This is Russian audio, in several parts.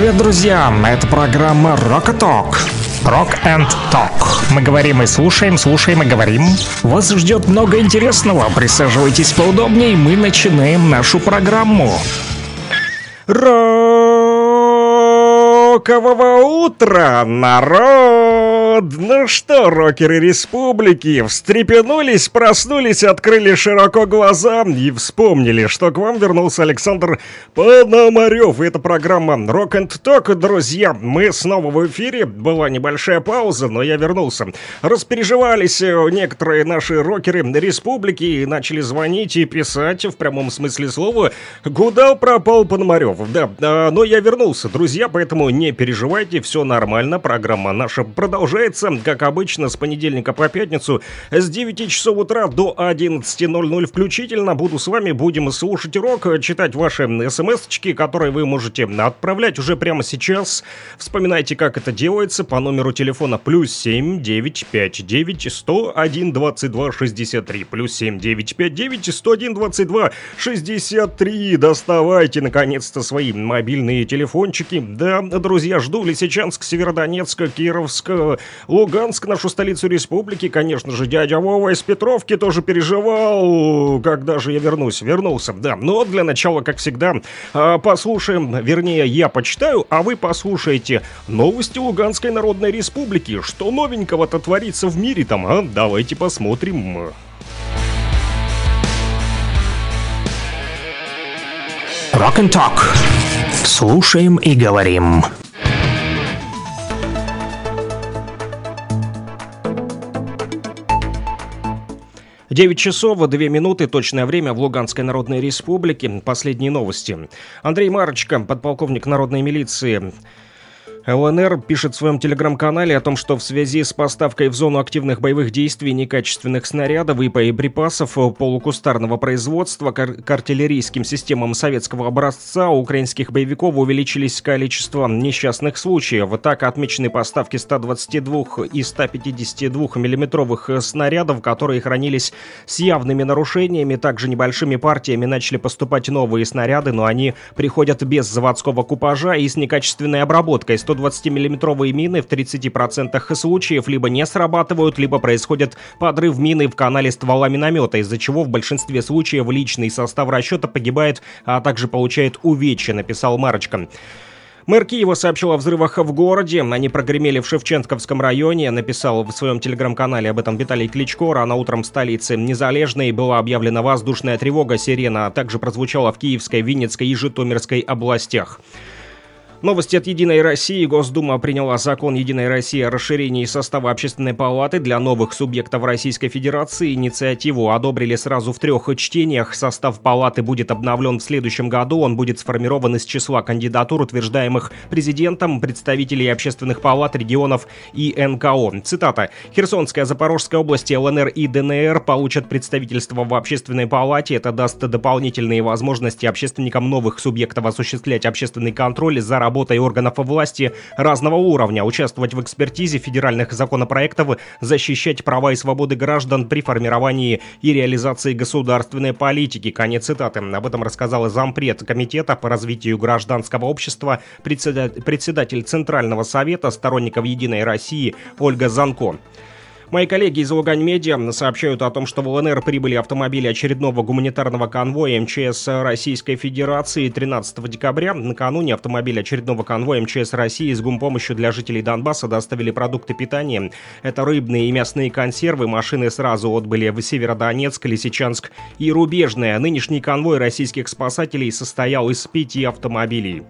Привет, друзья! Это программа Rock and Talk. Rock and Talk. Мы говорим и слушаем, слушаем и говорим. Вас ждет много интересного. Присаживайтесь поудобнее, мы начинаем нашу программу. Рокового утра, народ! Ну что, рокеры республики, встрепенулись, проснулись, открыли широко глаза и вспомнили, что к вам вернулся Александр Пономарёв. И это программа Rock and Talk, друзья. Мы снова в эфире, была небольшая пауза, но я вернулся. Распереживались некоторые наши рокеры республики и начали звонить и писать, в прямом смысле слова, куда пропал Пономарёв. Да, но я вернулся, друзья, поэтому не переживайте, все нормально, программа наша продолжается, как обычно, с понедельника по пятницу, с 9 часов утра до 11:00 включительно. Буду с вами, будем слушать рок, читать ваши смс-очки, которые вы можете отправлять уже прямо сейчас. Вспоминайте, как это делается, по номеру телефона +7 959 101 22 63, +7 959 101 22 63. Доставайте, наконец-то, свои мобильные телефончики, да. Друзья, жду Лисичанск, Северодонецк, Кировск, Луганск, нашу столицу республики. Конечно же, дядя Вова из Петровки тоже переживал, когда же я вернусь. Вернулся, да. Но для начала, как всегда, послушаем, вернее, я почитаю, а вы послушаете новости Луганской Народной Республики. Что новенького-то творится в мире там, а? Давайте посмотрим. Rock and Talk. Слушаем и говорим. Девять часов, 2 минуты, точное время в Луганской Народной Республике. Последние новости. Андрей Марочка, подполковник народной милиции ЛНР, пишет в своем телеграм-канале о том, что в связи с поставкой в зону активных боевых действий некачественных снарядов и боеприпасов полукустарного производства к артиллерийским системам советского образца у украинских боевиков увеличились количество несчастных случаев. Так, отмечены поставки 122 и 152 миллиметровых снарядов, которые хранились с явными нарушениями. Также небольшими партиями начали поступать новые снаряды, но они приходят без заводского купажа и с некачественной обработкой. 120-миллиметровые мины в 30% случаев либо не срабатывают, либо происходит подрыв мины в канале ствола миномета, из-за чего в большинстве случаев личный состав расчета погибает, а также получает увечья, написал Марочка. Мэр Киева сообщил о взрывах в городе. Они прогремели в Шевченковском районе. Написал в своем телеграм-канале об этом Виталий Кличко. Рано утром в столице Незалежной была объявлена воздушная тревога, сирена, а также прозвучала в Киевской, Винницкой и Житомирской областях. Новости от «Единой России». Госдума приняла закон «Единой России» о расширении состава Общественной палаты для новых субъектов Российской Федерации. Инициативу одобрили сразу в 3 чтениях. Состав палаты будет обновлен в следующем году. Он будет сформирован из числа кандидатур, утверждаемых президентом, представителей общественных палат, регионов и НКО. Цитата. «Херсонская, Запорожская области, ЛНР и ДНР получат представительство в Общественной палате. Это даст дополнительные возможности общественникам новых субъектов осуществлять общественный контроль за работой органов власти разного уровня, участвовать в экспертизе федеральных законопроектов, защищать права и свободы граждан при формировании и реализации государственной политики». Конец цитаты. Об этом рассказала зампред Комитета по развитию гражданского общества, председатель Центрального совета сторонников «Единой России» Ольга Занко. Мои коллеги из Лугань-Медиа сообщают о том, что в ЛНР прибыли автомобили очередного гуманитарного конвоя МЧС Российской Федерации 13 декабря. Накануне автомобиль очередного конвоя МЧС России с гумпомощью для жителей Донбасса доставили продукты питания. Это рыбные и мясные консервы. Машины сразу отбыли в Северодонецк, Лисичанск и Рубежное. Нынешний конвой российских спасателей состоял из 5 автомобилей.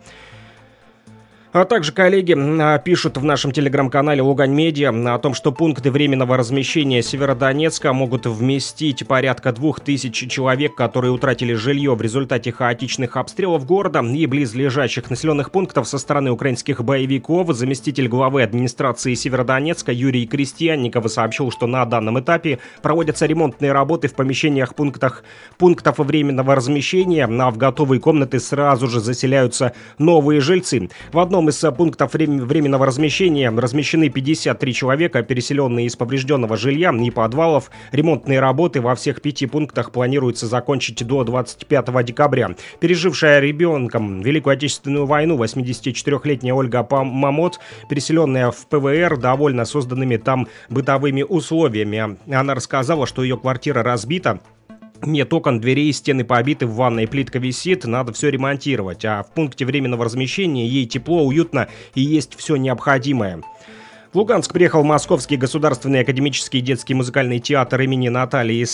А также коллеги пишут в нашем телеграм-канале «Лугань-Медиа» о том, что пункты временного размещения Северодонецка могут вместить порядка 2000 человек, которые утратили жилье в результате хаотичных обстрелов города и близлежащих населенных пунктов со стороны украинских боевиков. Заместитель главы администрации Северодонецка Юрий Крестьянников сообщил, что на данном этапе проводятся ремонтные работы в помещениях пунктов временного размещения, а в готовые комнаты сразу же заселяются новые жильцы. В одном одном из пунктов временного размещения размещены 53 человека, переселенные из поврежденного жилья и подвалов. Ремонтные работы во всех 5 пунктах планируется закончить до 25 декабря. Пережившая ребенком Великую Отечественную войну 84-летняя Ольга Мамот, переселенная в ПВР, довольна созданными там бытовыми условиями. Она рассказала, что ее квартира разбита. Нет окон, дверей, стены побиты, в ванной плитка висит, надо все ремонтировать. А в пункте временного размещения ей тепло, уютно и есть все необходимое. В Луганск приехал Московский государственный академический детский музыкальный театр имени Натальи.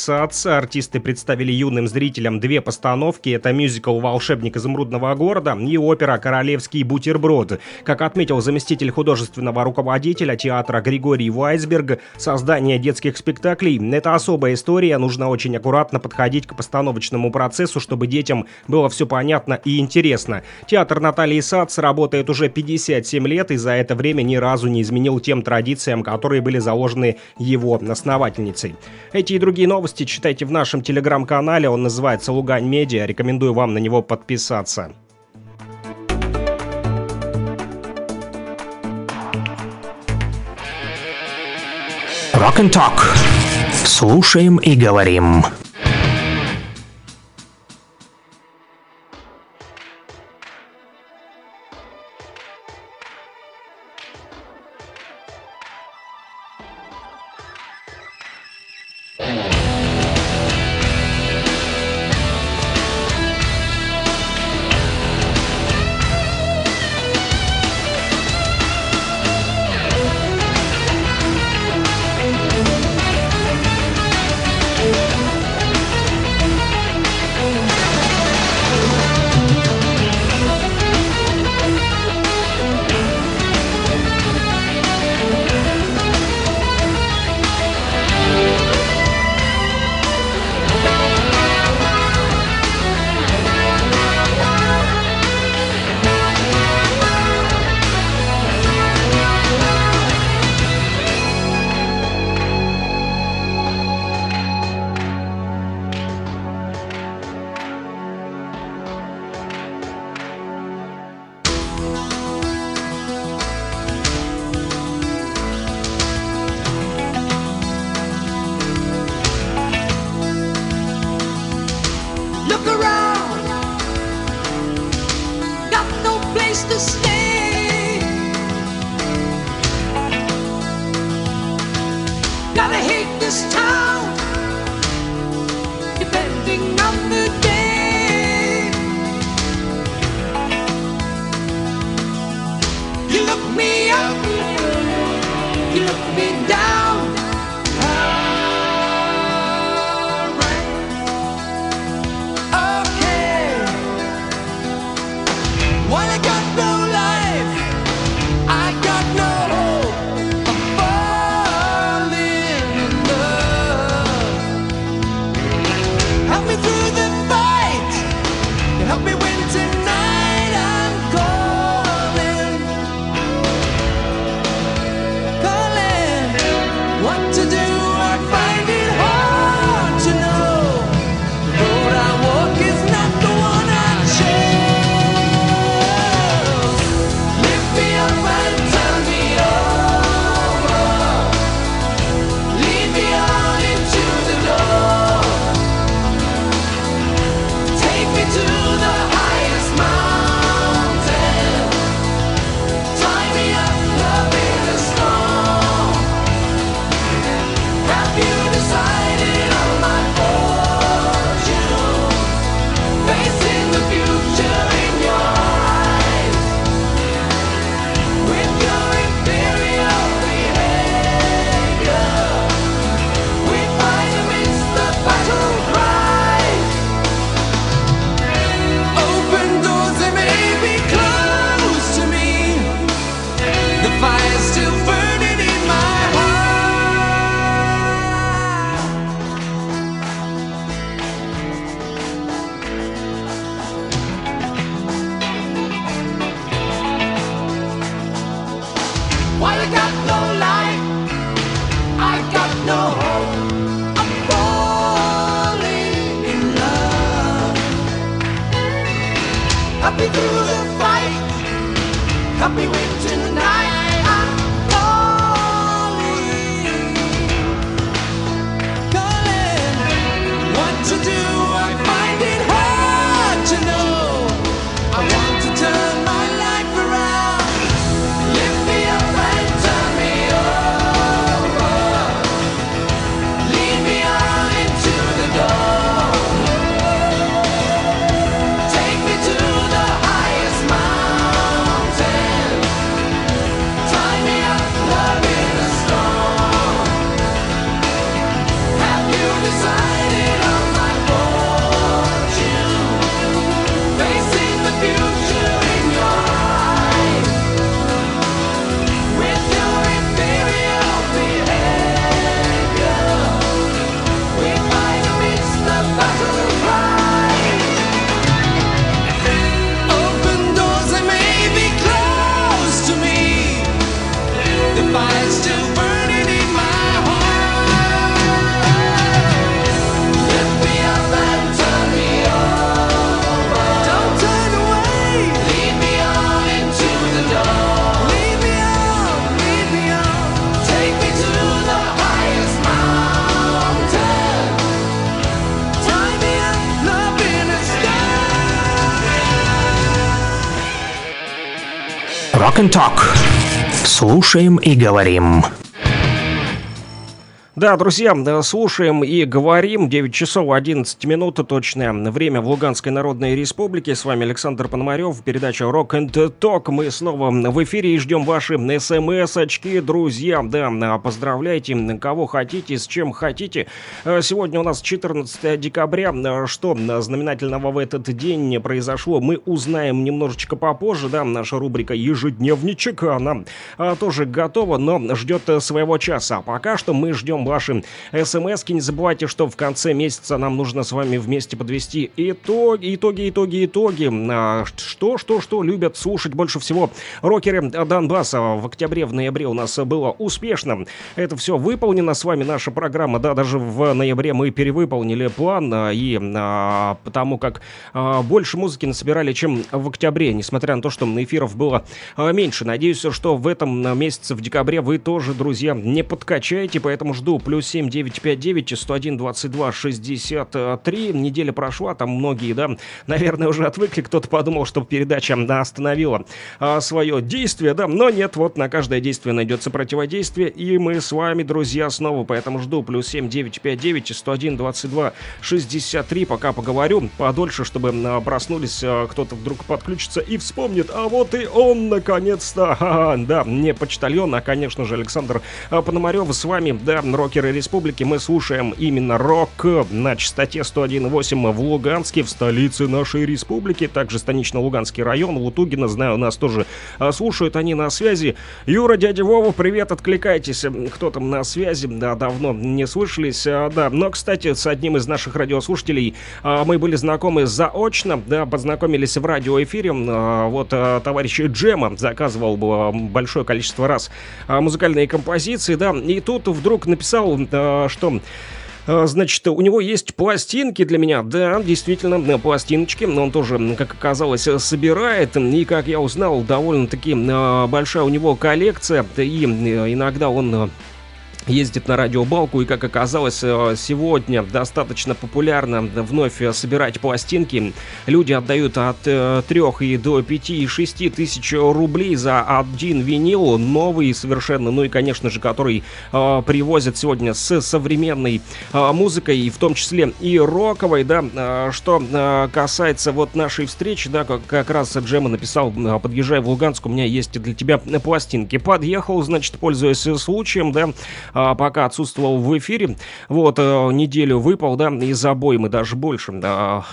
Артисты представили юным зрителям 2 постановки. Это мюзикл «Волшебник изумрудного города» и опера «Королевский бутерброд». Как отметил заместитель художественного руководителя театра Григорий Вайсберг, создание детских спектаклей – это особая история. Нужно очень аккуратно подходить к постановочному процессу, чтобы детям было все понятно и интересно. Театр Натальи Сац работает уже 57 лет и за это время ни разу не изменил тем традициям, которые были заложены его основательницей. Эти и другие новости читайте в нашем телеграм-канале, он называется «Лугань-Медиа». Рекомендую вам на него подписаться. Rock and Talk. Слушаем и говорим. Help got me with tonight. Rock and Talk. Слушаем и говорим. Да, друзья, слушаем и говорим. 9 часов 11 минут, точное время в Луганской Народной Республике. С вами Александр Пономарёв, передача Rock and Talk. Мы снова в эфире и ждем ваши смс-очки, друзья. Да, поздравляйте кого хотите, с чем хотите. Сегодня у нас 14 декабря. Что знаменательного в этот день произошло, мы узнаем немножечко попозже. Да, наша рубрика «Ежедневничек», она тоже готова, но ждет своего часа. А пока что мы ждем ваши смс-ки. Не забывайте, что в конце месяца нам нужно с вами вместе подвести итоги. Что любят слушать больше всего рокеры Донбасса. В октябре, в ноябре у нас было успешно. Это все выполнено с вами, наша программа. Да, даже в ноябре мы перевыполнили план, и потому как больше музыки насобирали, чем в октябре, несмотря на то, что эфиров было меньше. Надеюсь, что в этом месяце, в декабре, вы тоже, друзья, не подкачаете, поэтому жду. +7 959 101 22 63. Неделя прошла, там многие, да, наверное, уже отвыкли. Кто-то подумал, что передача остановила свое действие, да, но нет, вот на каждое действие найдется противодействие, и мы с вами, друзья, снова, поэтому жду. +7 959 101 22 63. Пока поговорю подольше, чтобы проснулись, кто-то вдруг подключится и вспомнит, а вот и он, наконец-то, да, не почтальон, а, конечно же, Александр Пономарёв с вами, да, рокеры республики. Мы слушаем именно рок на частоте 101.8 в Луганске, в столице нашей республики. Также станично-Луганский район, Лутугина, знаю, нас тоже слушают, они на связи. Юра, дядя Вова, привет, откликайтесь, кто там на связи, да, давно не слышались, да. Но, кстати, с одним из наших радиослушателей мы были знакомы заочно, да, познакомились в радиоэфире. Вот товарищ Джема заказывал большое количество раз музыкальные композиции, да, и тут вдруг написал, что, значит, у него есть пластинки для меня. Да, действительно, пластиночки. Он тоже, как оказалось, собирает. И, как я узнал, довольно-таки большая у него коллекция. И иногда он ездит на радиобалку, и, как оказалось, сегодня достаточно популярно вновь собирать пластинки. Люди отдают от 3 и до 5 и 6 тысяч рублей за один винил, новый совершенно, ну и, конечно же, который привозят сегодня с современной музыкой, в том числе и роковой, да. Что касается вот нашей встречи, да, как раз Джема написал: подъезжай в Луганск, у меня есть для тебя пластинки. Подъехал, значит, пользуясь случаем, да, пока отсутствовал в эфире. Вот, неделю выпал, да, из обоймы, даже больше, да.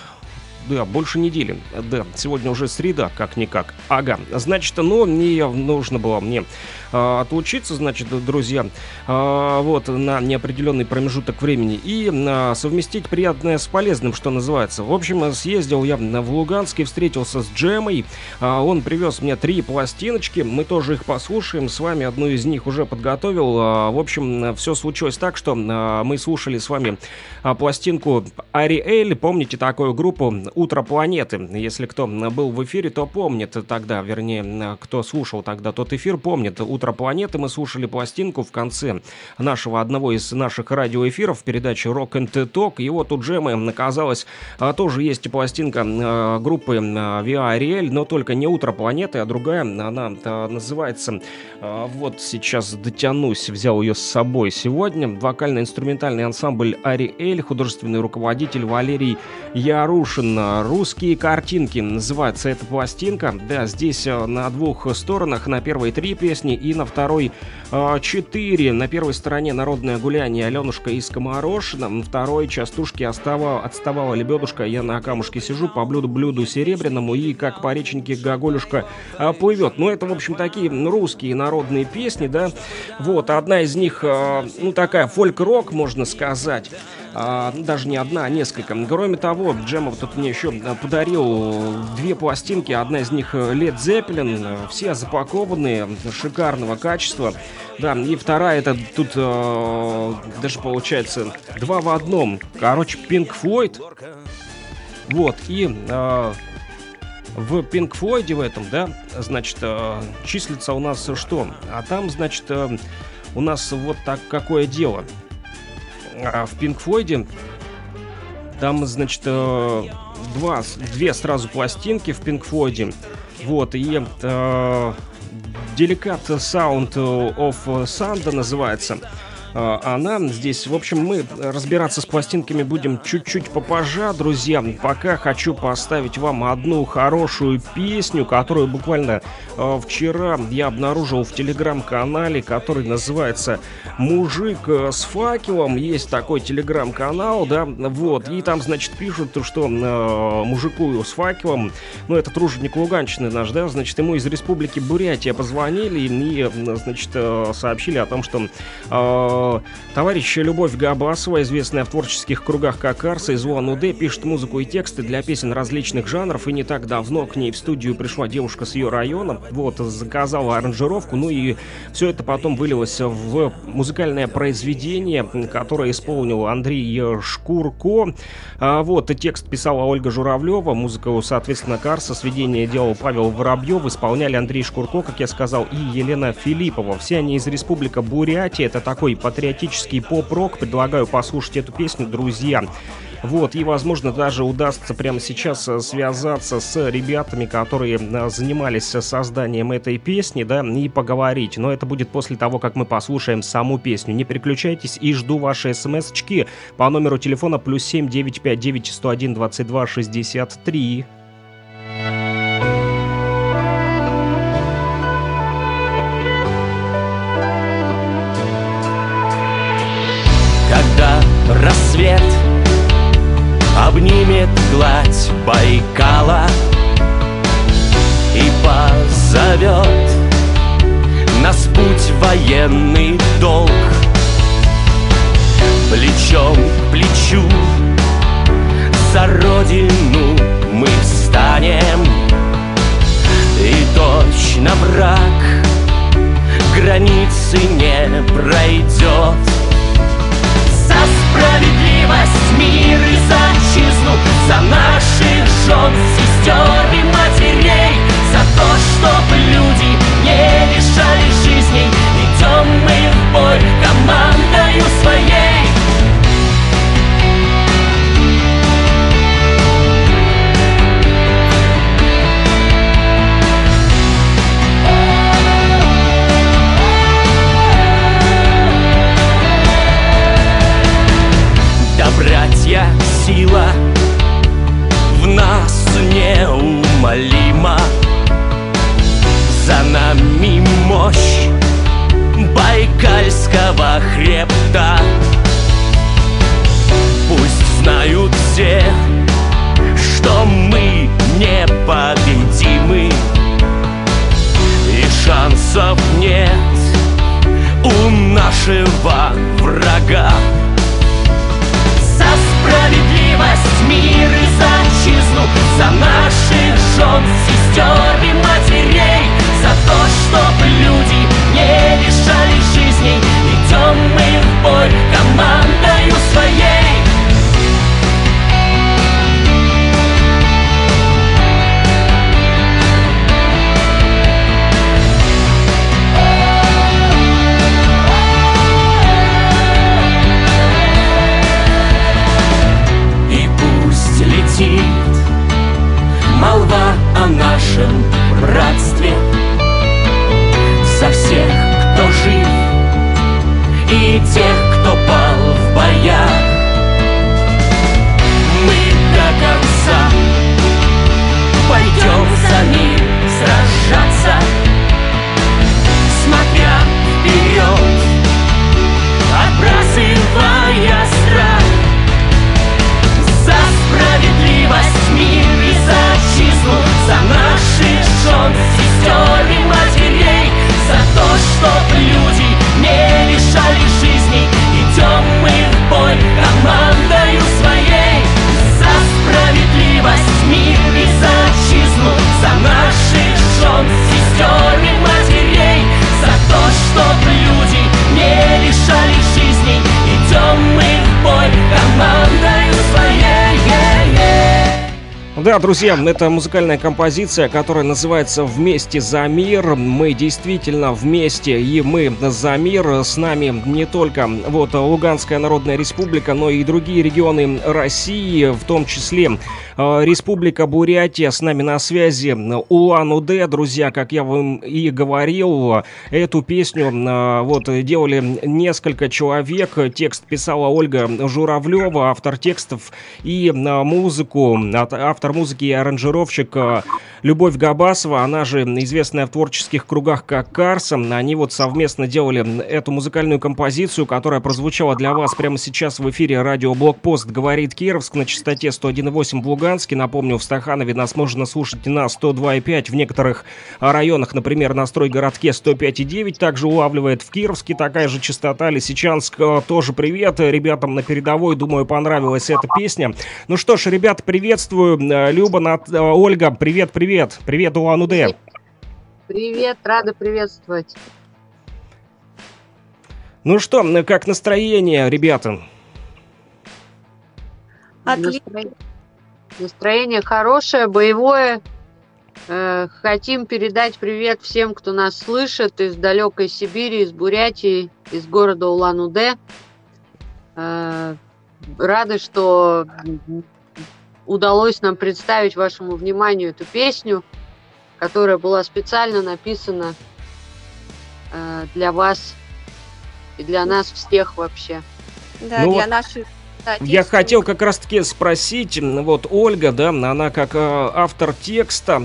Да, больше недели. Да, сегодня уже среда, как-никак. Ага, значит, ну, не нужно было мне отлучиться, значит, друзья, вот, на неопределенный промежуток времени и совместить приятное с полезным, что называется. В общем, съездил я в Луганск и встретился с Джемой. Он привез мне 3 пластиночки, мы тоже их послушаем с вами, одну из них уже подготовил. В общем, все случилось так, что мы слушали с вами пластинку Ариэль. Помните такую группу «Утро планеты». Если кто был в эфире, то помнит тогда, вернее, кто слушал тогда тот эфир, помнит «Утро планеты». Мы слушали пластинку в конце нашего одного из наших радиоэфиров, передачи «Rock and Talk». И вот у Джемы оказалось, тоже есть пластинка группы «Виа Ариэль», но только не «Утро планеты», а другая. Она называется, вот сейчас дотянусь, взял ее с собой сегодня, вокально-инструментальный ансамбль «Ариэль», художественный руководитель Валерий Ярушин. «Русские картинки» называется эта пластинка. Да, здесь на двух сторонах, на первой 3 песни и на второй 4. На первой стороне «Народное гуляние» Аленушка из Комарошина, на второй «Частушки отставала лебедушка, я на камушке сижу, по блюду серебряному и как по реченьке Гоголюшка плывет». Ну, это, в общем, такие русские народные песни, да. Вот, одна из них, ну, такая фольк-рок, можно сказать. Даже не одна, а несколько. Кроме того, Джемов тут мне еще подарил 2 пластинки. Одна из них Led Zeppelin, все запакованные, шикарного качества. Да, и вторая, это тут даже получается 2 в одном. Короче, Pink Floyd. Вот, и в Pink Floyd в этом, да, значит, числится у нас что? А там, значит, у нас вот так какое дело. А в Pink Floyd там, значит, 2 сразу пластинки в Pink Floyd. Вот, и «Delicate Sound of Sanda» называется она. Здесь, в общем, мы разбираться с пластинками будем чуть-чуть попозже, друзья. Пока хочу поставить вам одну хорошую песню, которую буквально вчера я обнаружил в телеграм-канале, который называется «Мужик с факелом». Есть такой телеграм-канал, да, вот. И там, значит, пишут, что мужику с факелом, ну, это труженик луганщины наш, да, значит, ему из республики Бурятия позвонили и, значит, сообщили о том, что товарищ Любовь Габасова, известная в творческих кругах как Карса, из Улан-Удэ, пишет музыку и тексты для песен различных жанров, и не так давно к ней в студию пришла девушка с ее района, вот, заказала аранжировку, ну и все это потом вылилось в музыкальное произведение, которое исполнил Андрей Шкурко. Вот, текст писала Ольга Журавлева, музыку, соответственно, Карса, сведение делал Павел Воробьев, исполняли Андрей Шкурко, как я сказал, и Елена Филиппова. Все они из республика Бурятия, это такой патриотический поп-рок. Предлагаю послушать эту песню, друзья. Вот, и, возможно, даже удастся прямо сейчас связаться с ребятами, которые занимались созданием этой песни, да, и поговорить. Но это будет после того, как мы послушаем саму песню. Не переключайтесь и жду ваши смс-очки по номеру телефона +7 959 101 22 63. Рассвет обнимет гладь Байкала и позовет нас путь военный долг. Плечом к плечу за родину мы встанем, и точно враг границы не пройдет. За справедливость, мир и за отчизну, за наших жен, сестер и матерей, за то, чтобы люди не лишали жизней. Идем мы в бой командою своей. Братья, сила в нас неумолима, за нами мощь Байкальского хребта. Пусть знают все, что мы непобедимы, и шансов нет у нашего врага. За справедливость, мир и за отчизну, за наших жен, сестер и матерей, за то, чтобы люди не лишали жизней. Идем мы в бой командою своей. нашем братстве, за всех, кто жив, и тех, кто пал в боях. Мы до конца пойдем за мир сражаться, смотря вперед, отбрасывая страх. За справедливость, мир и за числу, за наших жен, сестер и матерей, за то, чтоб люди не лишали жизни. Идем мы в бой командою своей. За справедливость, мир и за числу, за наших жен, сестер и матерей, за то, чтоб люди не лишали жизни. Идем мы в бой командою своей. Да, друзья, это музыкальная композиция, которая называется «Вместе за мир». Мы действительно вместе, и мы за мир. С нами не только вот Луганская Народная Республика, но и другие регионы России, в том числе Республика Бурятия. С нами на связи Улан-Удэ, друзья, как я вам и говорил. Эту песню вот делали несколько человек. Текст писала Ольга Журавлева, автор текстов и музыку, автор музыки и аранжировщик Любовь Габасова, она же известная в творческих кругах как Карса. Они вот совместно делали эту музыкальную композицию, которая прозвучала для вас прямо сейчас в эфире радио «Блокпост говорит Кировск» на частоте 101,8 в Луганске. Напомню, в Стаханове нас можно слушать на 102,5, в некоторых районах, например, на Стройгородке 105,9, также улавливает в Кировске такая же частота. Лисичанск тоже привет ребятам на передовой, думаю, понравилась эта песня. Ну что ж, ребята, приветствую. Люба, Ольга, привет. Привет, Улан-Удэ. Привет, рада приветствовать. Ну что, как настроение, ребята? Отлично. Настроение хорошее, боевое. Хотим передать привет всем, кто нас слышит из далекой Сибири, из Бурятии, из города Улан-Удэ. Рады, что удалось нам представить вашему вниманию эту песню, которая была специально написана для вас и для нас всех вообще. Да, ну, для наших... Я хотел как раз-таки спросить, вот Ольга, да, она как автор текста,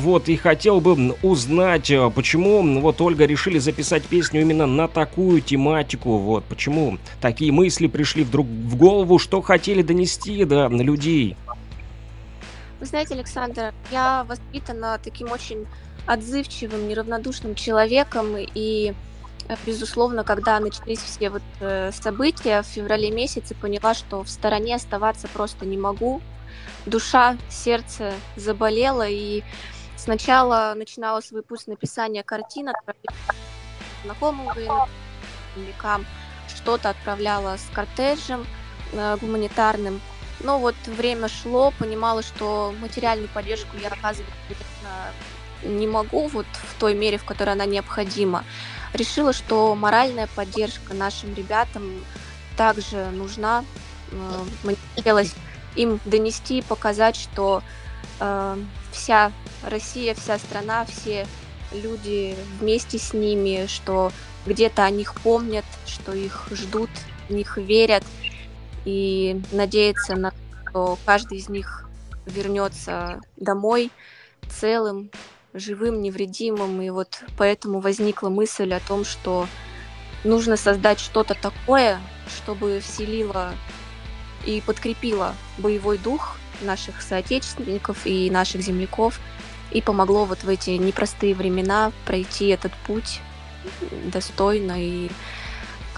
вот, и хотел бы узнать, почему вот Ольга решили записать песню именно на такую тематику, вот, почему такие мысли пришли вдруг в голову, что хотели донести, да, на людей. Вы знаете, Александр, я воспитана таким очень отзывчивым, неравнодушным человеком, и, безусловно, когда начались все вот события в феврале месяце, поняла, что в стороне оставаться просто не могу. Душа, сердце заболело, и сначала начинала свой путь написания картин, отправляла знакомым военным, что-то отправляла с кортежем гуманитарным. Но вот время шло, понимала, что материальную поддержку я оказывать не могу вот в той мере, в которой она необходима. Решила, что моральная поддержка нашим ребятам также нужна. Мне хотелось им донести, показать, что вся Россия, вся страна, все люди вместе с ними, что где-то о них помнят, что их ждут, в них верят. И надеяться на то, что каждый из них вернется домой целым, живым, невредимым. И вот поэтому возникла мысль о том, что нужно создать что-то такое, чтобы вселило и подкрепило боевой дух наших соотечественников и наших земляков, и помогло вот в эти непростые времена пройти этот путь достойно и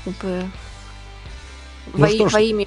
как бы... Во имя.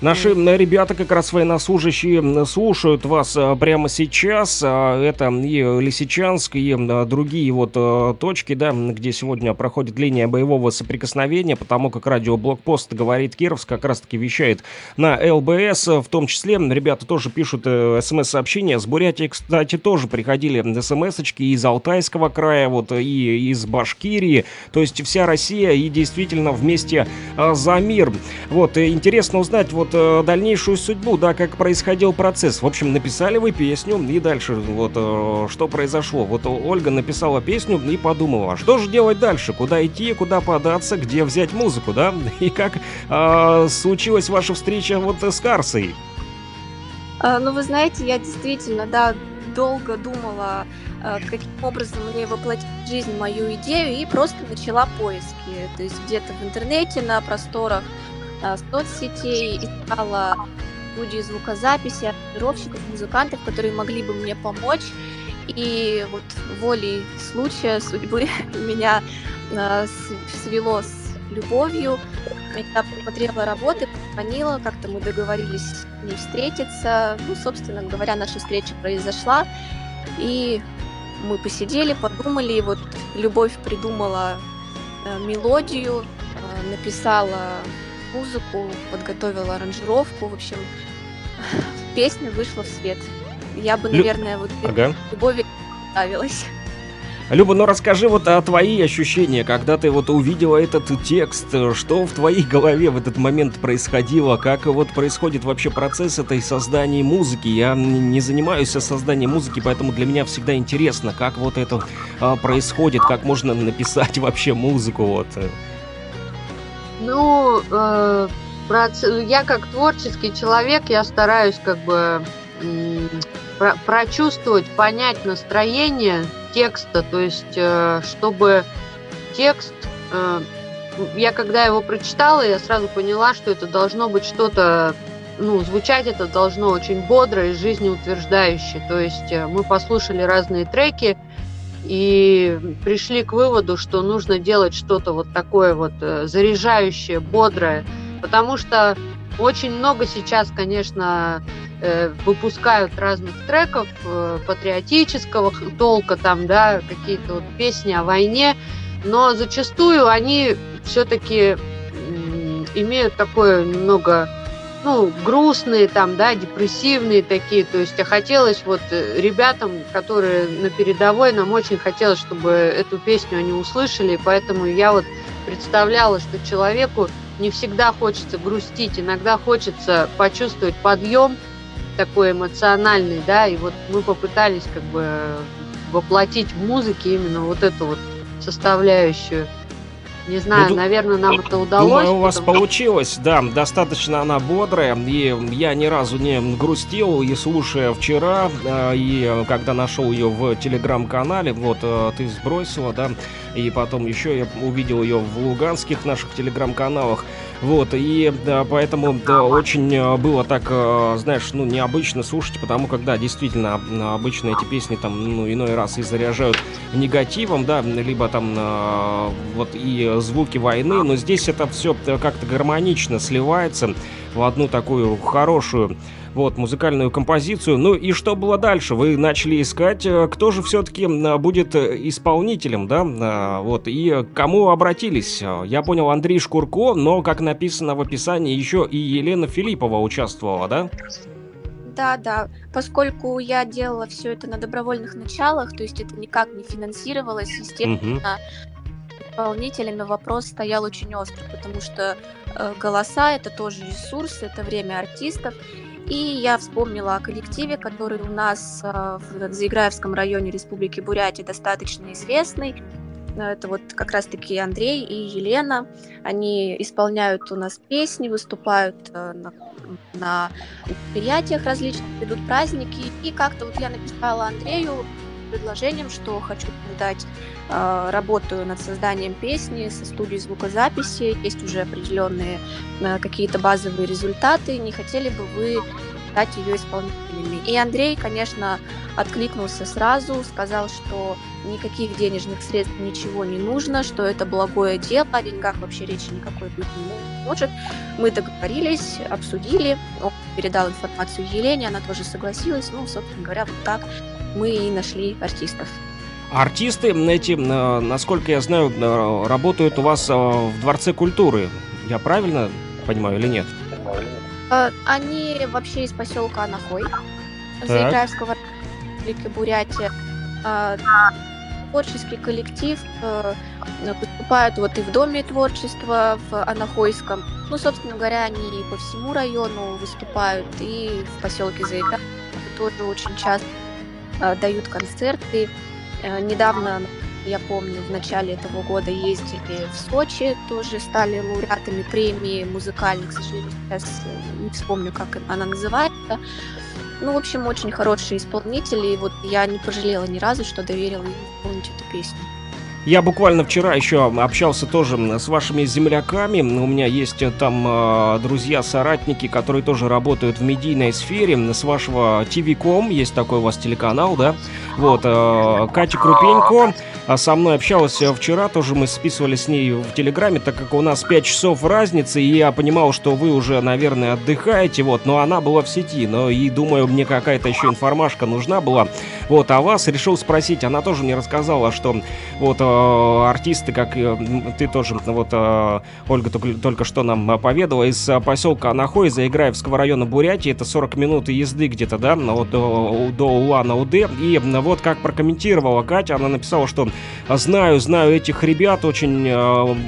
Наши ребята, как раз военнослужащие, слушают вас прямо сейчас. Это и Лисичанск, и другие вот точки, да, где сегодня проходит линия боевого соприкосновения, потому как радио «Блокпост говорит Кировск» как раз-таки вещает на ЛБС. В том числе ребята тоже пишут смс-сообщения. С Бурятии, кстати, тоже приходили смс-очки из Алтайского края, вот, и из Башкирии. То есть вся Россия и действительно вместе за мир. Вот, интересно узнать, вот, дальнейшую судьбу, да, как происходил процесс. В общем, написали вы песню, и дальше вот что произошло. Вот Ольга написала песню и подумала, а что же делать дальше, куда идти, куда податься, где взять музыку, да? И как случилась ваша встреча вот с Карсой? Ну, вы знаете, я действительно, да, долго думала, каким образом мне воплотить в жизнь мою идею, и просто начала поиски. То есть где-то в интернете, на просторах соцсетей искала студии звукозаписи, аранжировщиков, музыкантов, которые могли бы мне помочь. И вот волей случая, судьбы меня свело с Любовью. Я посмотрела работы, позвонила, как-то мы договорились с ней встретиться. Ну, собственно говоря, наша встреча произошла. И мы посидели, подумали, и вот Любовь придумала мелодию, написала музыку, подготовила аранжировку. В общем, песня вышла в свет. Я бы, наверное, вот Любови нравилась. Люба, ну расскажи вот о твои ощущения, когда ты вот увидела этот текст, что в твоей голове в этот момент происходило, как вот происходит вообще процесс этой создания музыки. Я не занимаюсь созданием музыки, поэтому для меня всегда интересно, как вот это происходит, как можно написать вообще музыку. Вот. Ну, я как творческий человек, я стараюсь как бы прочувствовать, понять настроение текста, то есть чтобы текст, я когда его прочитала, я сразу поняла, что это должно быть что-то, ну, звучать это должно очень бодро и жизнеутверждающе, то есть мы послушали разные треки и пришли к выводу, что нужно делать что-то вот такое вот заряжающее, бодрое, потому что очень много сейчас, конечно, выпускают разных треков патриотического толка, там, да, какие-то вот песни о войне, но зачастую они все-таки имеют такое немного, ну, грустные, там, да, депрессивные такие, то есть хотелось вот ребятам, которые на передовой, нам очень хотелось, чтобы эту песню они услышали, поэтому я вот представляла, что человеку не всегда хочется грустить, иногда хочется почувствовать подъем, такой эмоциональный, да, и вот мы попытались как бы воплотить в музыке именно вот эту вот составляющую. Не знаю, ну, наверное, нам это удалось. Думаю, у вас получилось, да, достаточно она бодрая, и я ни разу не грустил, и слушая вчера, и когда нашел ее в телеграм-канале, вот, ты сбросила, да, и потом еще я увидел ее в луганских наших телеграм-каналах, вот, и да, поэтому да, очень было так, знаешь, ну, необычно слушать, потому когда действительно обычно эти песни там, ну, иной раз и заряжают негативом, да, либо там вот и звуки войны, но здесь это все как-то гармонично сливается в одну такую хорошую вот музыкальную композицию. Ну и что было дальше? Вы начали искать, кто же все-таки будет исполнителем, да? Вот, и к кому обратились? Я понял, Андрей Шкурко, но, как написано в описании, еще и Елена Филиппова участвовала, да? Да, да. Поскольку я делала все это на добровольных началах, то есть это никак не финансировалось, естественно, исполнителями вопрос стоял очень остро, потому что голоса — это тоже ресурс, это время артистов. И я вспомнила о коллективе, который у нас в Заиграевском районе Республики Бурятия достаточно известный. Это вот как раз-таки Андрей и Елена. Они исполняют у нас песни, выступают на мероприятиях различных, ведут праздники. И как-то вот я написала Андрею предложением, что хочу передать работу над созданием песни со студией звукозаписи, есть уже определенные какие-то базовые результаты, не хотели бы вы стать ее исполнителями. И Андрей, конечно, откликнулся сразу, сказал, что никаких денежных средств, ничего не нужно, что это благое дело, о деньгах вообще речи никакой быть не может. Мы договорились, обсудили, он передал информацию Елене, она тоже согласилась, ну, собственно говоря, вот так мы и нашли артистов. Артисты эти, насколько я знаю, работают у вас в Дворце культуры. Я правильно понимаю или нет? Они вообще из поселка Анохой, Заиграевского района Бурятия. творческий коллектив поступают вот и в Доме творчества в Анохойском. Ну, собственно говоря, они и по всему району выступают, и в поселке Заика тоже очень часто дают концерты. Недавно, я помню, в начале этого года ездили в Сочи, тоже стали лауреатами премии музыкальной, к сожалению, сейчас не вспомню, как она называется. Ну, в общем, очень хорошие исполнители, и вот я не пожалела ни разу, что доверила им исполнить эту песню. Я буквально вчера еще общался тоже с вашими земляками. У меня есть там друзья-соратники, которые тоже работают в медийной сфере. С вашего ТВ.ком, есть такой у вас телеканал, да? Вот, Катя Крупенько со мной общалась вчера, тоже мы списывались с ней в Телеграме, так как у нас 5 часов разницы, и я понимал, что вы уже, наверное, отдыхаете, вот, но она была в сети, но и, думаю, мне какая-то еще информашка нужна была, вот, а вас решил спросить, она тоже мне рассказала, что, вот, артисты, как ты тоже, вот, Ольга только что нам поведала, из поселка Анохой, Заиграевского района Бурятии, это 40 минут езды где-то, да, вот, до Улан-Удэ, и вот как прокомментировала Катя, она написала, что Знаю этих ребят, очень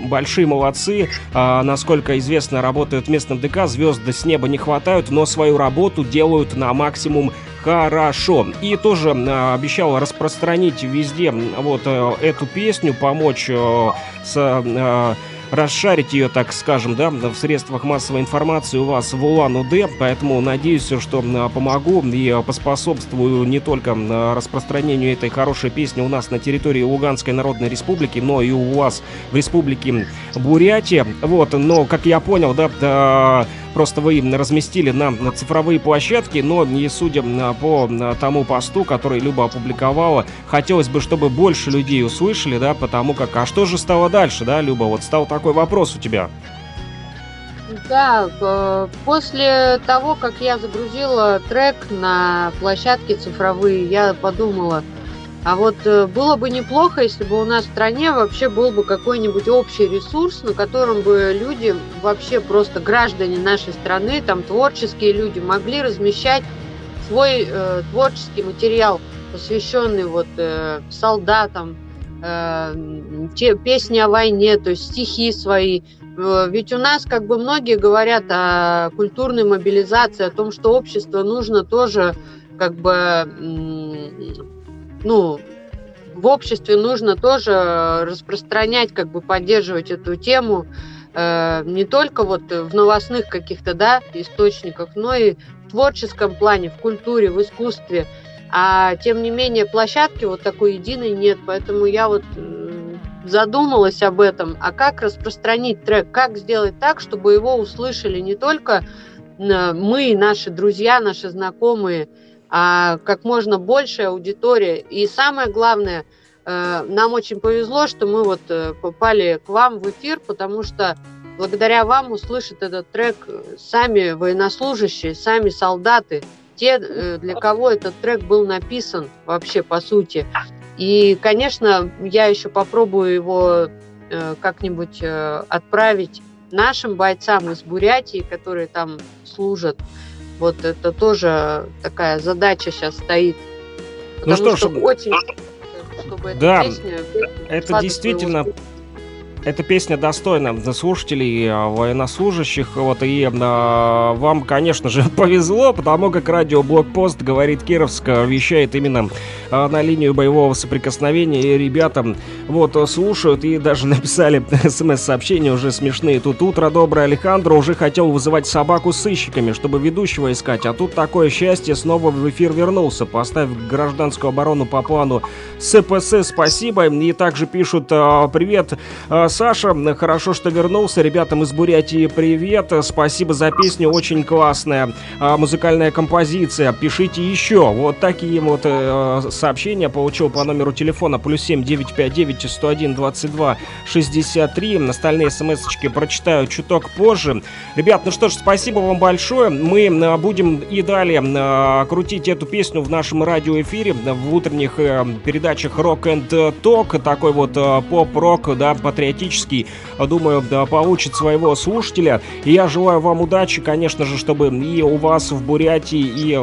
большие молодцы. Насколько известно, работают в местном ДК, звезды с неба не хватают, но свою работу делают на максимум хорошо. И тоже обещал распространить везде вот эту песню, помочь расшарить ее, так скажем, да, в средствах массовой информации у вас в Улан-Удэ, поэтому надеюсь, что помогу и поспособствую не только распространению этой хорошей песни у нас на территории Луганской Народной Республики, но и у вас в Республике Бурятия, вот, но, как я понял, да, просто вы разместили на цифровые площадки, но, не судя по тому посту, который Люба опубликовала, хотелось бы, чтобы больше людей услышали, да, потому как, а что же стало дальше, да, Люба, вот стал такой вопрос у тебя. Да, после того, как я загрузила трек на площадки цифровые, я подумала, а вот было бы неплохо, если бы у нас в стране вообще был бы какой-нибудь общий ресурс, на котором бы люди, вообще просто граждане нашей страны, там творческие люди, могли размещать свой творческий материал, посвященный вот солдатам, песни о войне, то есть стихи свои. Ведь у нас, как бы, многие говорят о культурной мобилизации, о том, что общество нужно тоже, как бы... Ну, в обществе нужно тоже распространять, как бы поддерживать эту тему не только вот в новостных каких-то, да, источниках, но и в творческом плане, в культуре, в искусстве. А тем не менее площадки вот такой единой нет, поэтому я вот задумалась об этом. А как распространить трек, как сделать так, чтобы его услышали не только мы, наши друзья, наши знакомые, а как можно большая аудитория. И самое главное, нам очень повезло, что мы вот попали к вам в эфир, потому что благодаря вам услышат этот трек сами военнослужащие, сами солдаты, те, для кого этот трек был написан вообще по сути. И, конечно, я еще попробую его как-нибудь отправить нашим бойцам из Бурятии, которые там служат. Вот это тоже такая задача сейчас стоит. Ну что ж, очень, чтобы да, эта песня, это действительно... Эта песня достойна слушателей, военнослужащих, вот, и вам, конечно же, повезло, потому как радио «Блокпост», говорит Кировск, вещает именно на линию боевого соприкосновения, и ребята, вот, слушают, и даже написали смс-сообщения уже смешные. Тут утро доброе, Алехандро уже хотел вызывать собаку с сыщиками, чтобы ведущего искать, а тут такое счастье, снова в эфир вернулся, поставь гражданскую оборону по плану СПС, спасибо, и также пишут «Привет, Саша, хорошо, что вернулся. Ребятам из Бурятии привет. Спасибо за песню, очень классная музыкальная композиция. Пишите еще». Вот такие вот сообщения получил по номеру телефона +7 959 101 22 63. Остальные смс-очки прочитаю чуток позже. Ребят, ну что ж, спасибо вам большое. Мы будем и далее крутить эту песню в нашем радиоэфире, в утренних передачах Rock and Talk. Такой вот поп-рок, да, патриотический. юмористический, думаю, да, получит своего слушателя. И я желаю вам удачи, конечно же, чтобы и у вас в Бурятии, и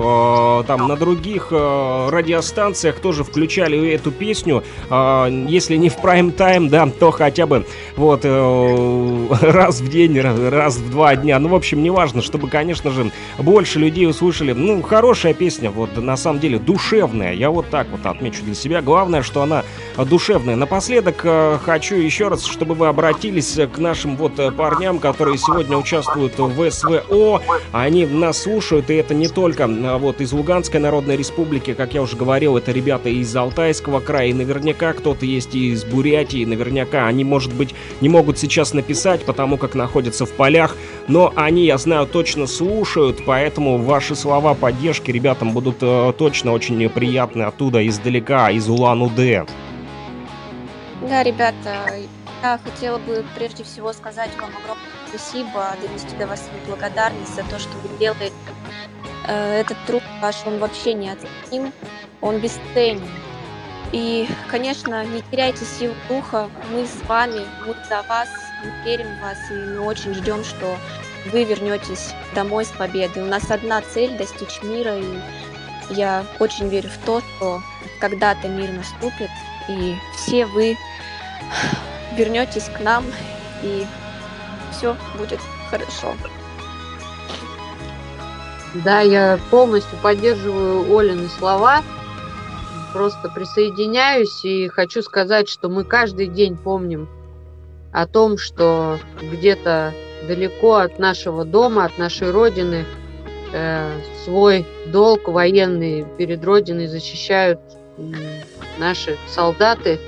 там на других радиостанциях тоже включали эту песню. Если не в прайм-тайм, да, то хотя бы вот раз в день, раз в два дня. Ну, в общем, неважно, чтобы, конечно же, больше людей услышали. Ну, хорошая песня, вот, на самом деле, душевная. Я вот так вот отмечу для себя. Главное, что она душевная. Напоследок хочу еще раз, чтобы вы обратились к нашим вот парням, которые сегодня участвуют в СВО. Они нас слушают, и это не только вот из Луганской Народной Республики, как я уже говорил, это ребята из Алтайского края, и наверняка кто-то есть и из Бурятии, наверняка они, может быть, не могут сейчас написать, потому как находятся в полях, но они, я знаю, точно слушают, поэтому ваши слова поддержки ребятам будут точно очень приятны оттуда, издалека, из Улан-Удэ. Да, ребята, я хотела бы прежде всего сказать вам огромное спасибо, донести до вас свою благодарность за то, что вы делаете. Этот труд ваш, он вообще неоценим, он бесценен. И, конечно, не теряйте сил духа, мы с вами, мы за вас, мы верим в вас, и мы очень ждем, что вы вернетесь домой с победой. У нас одна цель — достичь мира, и я очень верю в то, что когда-то мир наступит, и все вы вернетесь к нам, и все будет хорошо. Да, я полностью поддерживаю Олины слова, просто присоединяюсь и хочу сказать, что мы каждый день помним о том, что где-то далеко от нашего дома, от нашей родины, свой долг военный перед родиной защищают наши солдаты,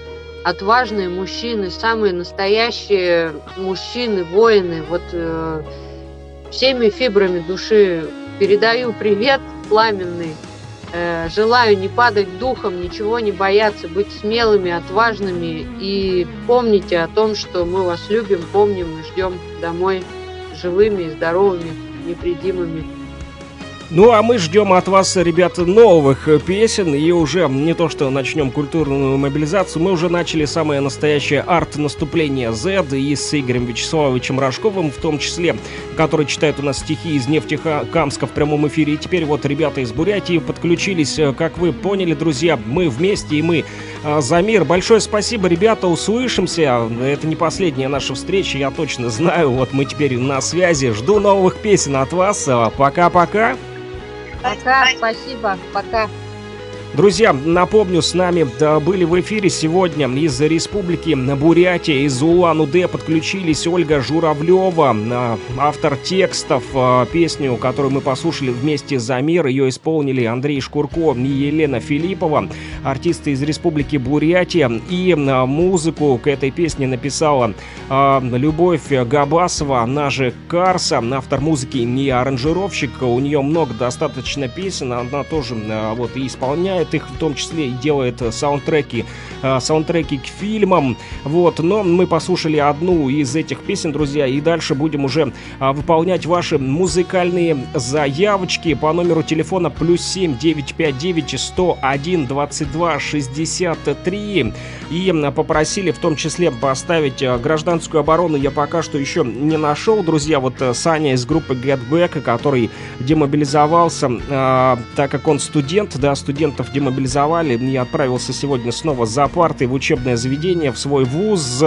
отважные мужчины, самые настоящие мужчины, воины, вот всеми фибрами души. Передаю привет пламенный. Желаю не падать духом, ничего не бояться, быть смелыми, отважными. И помните о том, что мы вас любим, помним и ждем домой живыми и здоровыми, непредимыми. Ну, а мы ждем от вас, ребята, новых песен. И уже не то, что начнем культурную мобилизацию, мы уже начали самое настоящее арт-наступление Z. И с Игорем Вячеславовичем Рожковым, в том числе, который читает у нас стихи из Нефтекамска в прямом эфире. И теперь вот ребята из Бурятии подключились. Как вы поняли, друзья, мы вместе, и мы за мир. Большое спасибо, ребята, услышимся. Это не последняя наша встреча, я точно знаю. Вот мы теперь на связи. Жду новых песен от вас. Пока-пока. Пока, спасибо, пока. Друзья, напомню, с нами были в эфире сегодня из Республики Бурятия, из Улан-Удэ подключились Ольга Журавлева, автор текстов, песню, которую мы послушали «Вместе за мир». Ее исполнили Андрей Шкурко и Елена Филиппова, артисты из Республики Бурятия. И музыку к этой песне написала Любовь Габасова, она же Карса, автор музыки и аранжировщик. У нее много достаточно песен, она тоже вот и исполняет их, в том числе и делает саундтреки к фильмам. Вот, но мы послушали одну из этих песен, друзья, и дальше будем уже выполнять ваши музыкальные заявочки по номеру телефона +7 959 101 22 63. И попросили в том числе поставить гражданскую оборону. Я пока что еще не нашел, друзья, вот Саня из группы Get Back, который демобилизовался, так как он студент, да, студентов демобилизовали, и отправился сегодня снова за партой в учебное заведение, в свой вуз,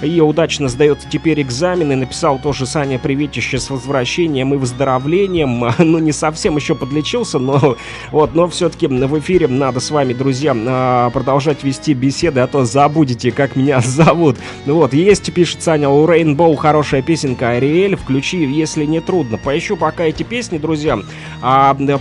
и удачно сдает теперь экзамены. Написал тоже Саня приветище с возвращением и выздоровлением. Ну, не совсем еще подлечился, но вот, но все-таки в эфире надо с вами, друзья, продолжать вести беседы, а то забудете, как меня зовут. Вот, есть, пишет Саня, у Rainbow хорошая песенка Ariel, включи, если не трудно. Поищу пока эти песни, друзья,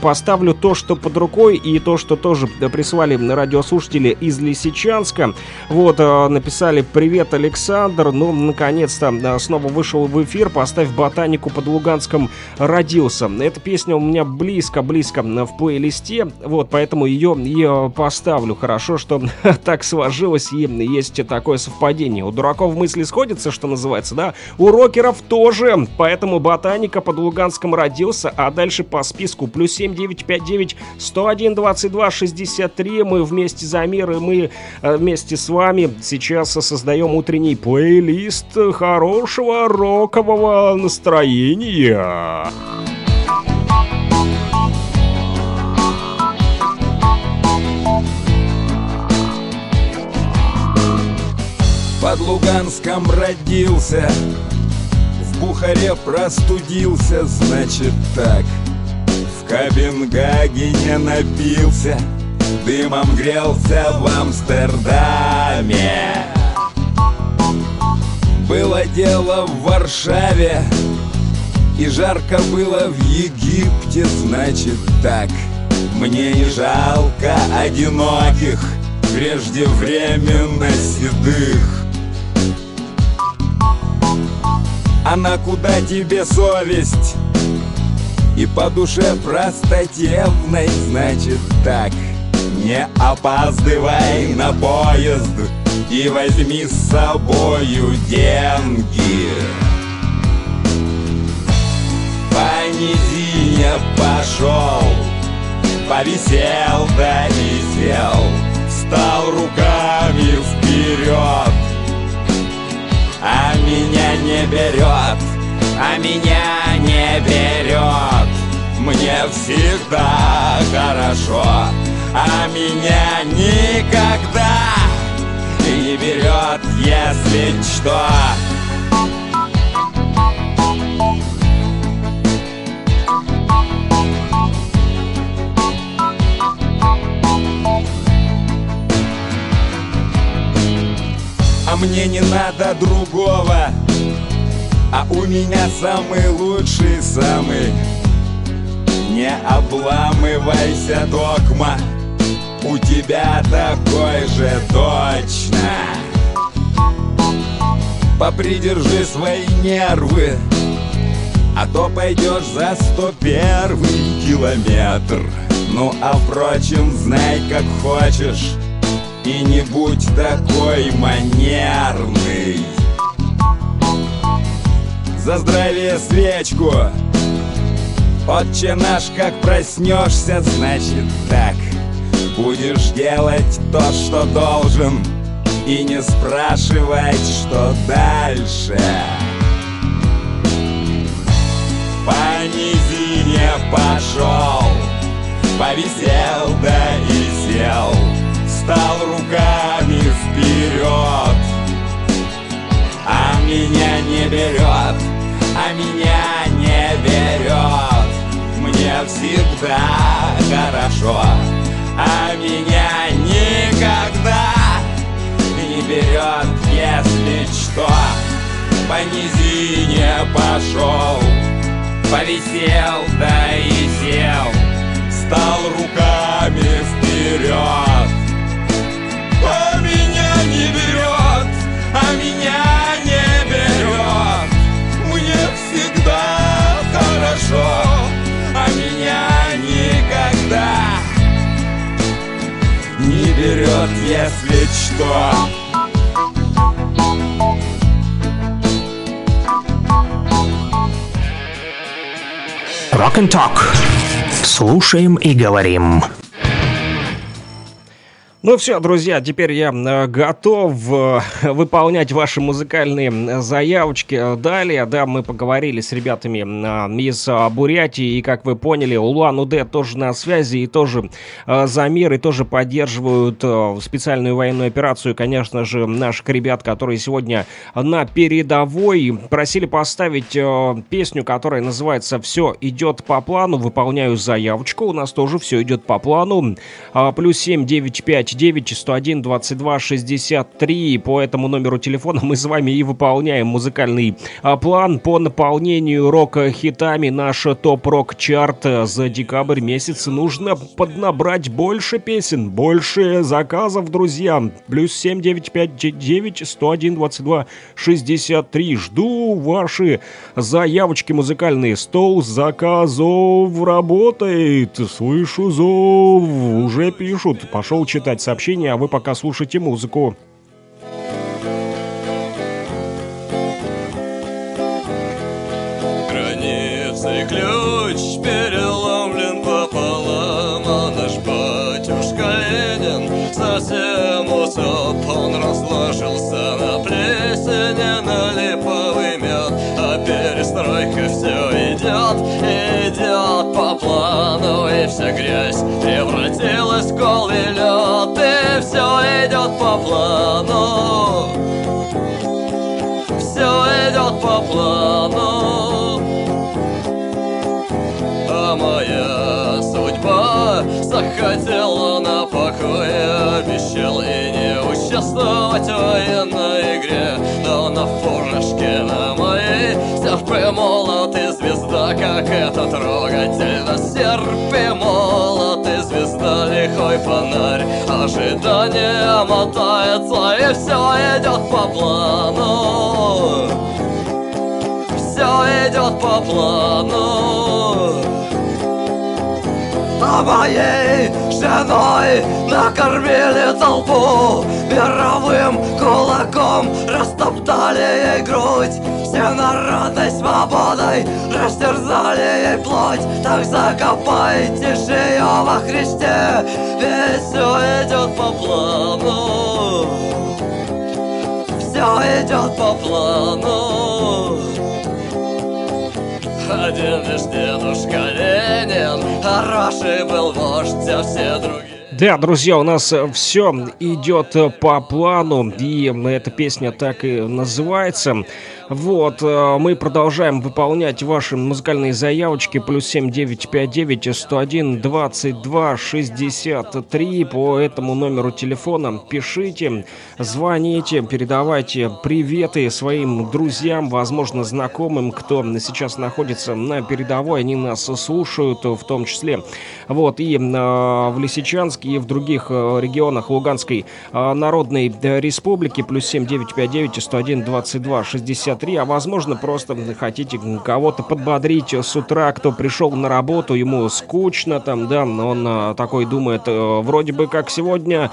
поставлю то, что под рукой, и то, что тоже прислали радиослушатели из Лисичанска. Вот, написали: «Привет, Александр, ну, наконец-то снова вышел в эфир, поставь ботанику, под Луганском родился». Эта песня у меня близко-близко в плейлисте, вот, поэтому ее поставлю. Хорошо, что так сложилось, и есть такое совпадение. У дураков мысли сходятся, что называется, да, у рокеров тоже, поэтому ботаника, под Луганском родился, а дальше по списку +7 959 101 22 63. 63. Мы вместе за мир, и мы вместе с вами сейчас создаем утренний плейлист хорошего рокового настроения. Под Луганском родился, в Бухаре простудился, значит так. В Копенгагене напился, дымом грелся в Амстердаме. Было дело в Варшаве, и жарко было в Египте, значит так. Мне не жалко одиноких, преждевременно седых. Она куда тебе совесть? И по душе простотевной, значит так. Не опаздывай на поезд и возьми с собою деньги. По низине пошел, повисел да висел, встал руками вперед. А меня не берет, а меня не берет. Мне всегда хорошо, а меня никогда не берет, если что. А мне не надо другого, а у меня самый лучший, самый. Не обламывайся, догма, у тебя такой же точно. Попридержи свои нервы, а то пойдешь за 101 километр. Ну а впрочем, знай как хочешь и не будь такой манерный. За здравие свечку, Отче наш, как проснешься, значит так. Будешь делать то, что должен, и не спрашивать, что дальше. По низине пошел, повисел да и сел, стал руками вперед. А меня не берет, а меня не берет. Мне всегда хорошо, а меня никогда не берет, если что. По низине пошел, повисел да и сел, стал руками вперед. А меня не берет, а меня не берет. Мне всегда хорошо, а меня никогда не берет, если что. Rock and Talk. Слушаем и говорим. Ну все, друзья, теперь я готов выполнять ваши музыкальные заявочки. Далее, да, мы поговорили с ребятами из Бурятии. И, как вы поняли, Улан-Удэ тоже на связи и тоже за мир, и тоже поддерживают специальную военную операцию. Конечно же, наших ребят, которые сегодня на передовой, просили поставить песню, которая называется «Все идет по плану». Выполняю заявочку. У нас тоже все идет по плану. +7 959 101 22 63. По этому номеру телефона мы с вами и выполняем музыкальный план по наполнению рок-хитами. Наш топ-рок-чарт за декабрь месяц. Нужно поднабрать больше песен, больше заказов, друзья. +7 959 101 22 63. Жду ваши заявочки музыкальные. Стол заказов работает. Слышу зов. Уже пишут. Пошел читать сообщения, а вы пока слушайте музыку. Границы ключ переломлен пополам, а наш батюшка грязь превратилась в голый лед, и все идет по плану, все идет по плану. А моя судьба захотела на покое, обещал и не участвовать в военной игре, но на фуражке на моей серп и молот и звезда, как это трогательно, серп и молот и звезда, лихой фонарь, ожидание мотается и все идет по плану, все идет по плану. А моей женой накормили толпу, мировым кулаком растоптали ей грудь, всенародной свободой растерзали ей плоть. Так закопайте же ее во Христе, ведь все идет по плану, все идет по плану. Один лишь дедушка Ленин, хороший был вождь, а все другие... Да, друзья, у нас все идет по плану, и эта песня так и называется. Вот, мы продолжаем выполнять ваши музыкальные заявочки. +7 959 101 22 63. По этому номеру телефона пишите, звоните, передавайте приветы своим друзьям, возможно, знакомым, кто сейчас находится на передовой. Они нас слушают в том числе. Вот, и в Лисичанске, и в других регионах Луганской Народной Республики. +7 959 101 22 63. А возможно, просто хотите кого-то подбодрить с утра, кто пришел на работу, ему скучно там, да, он такой думает, вроде бы как сегодня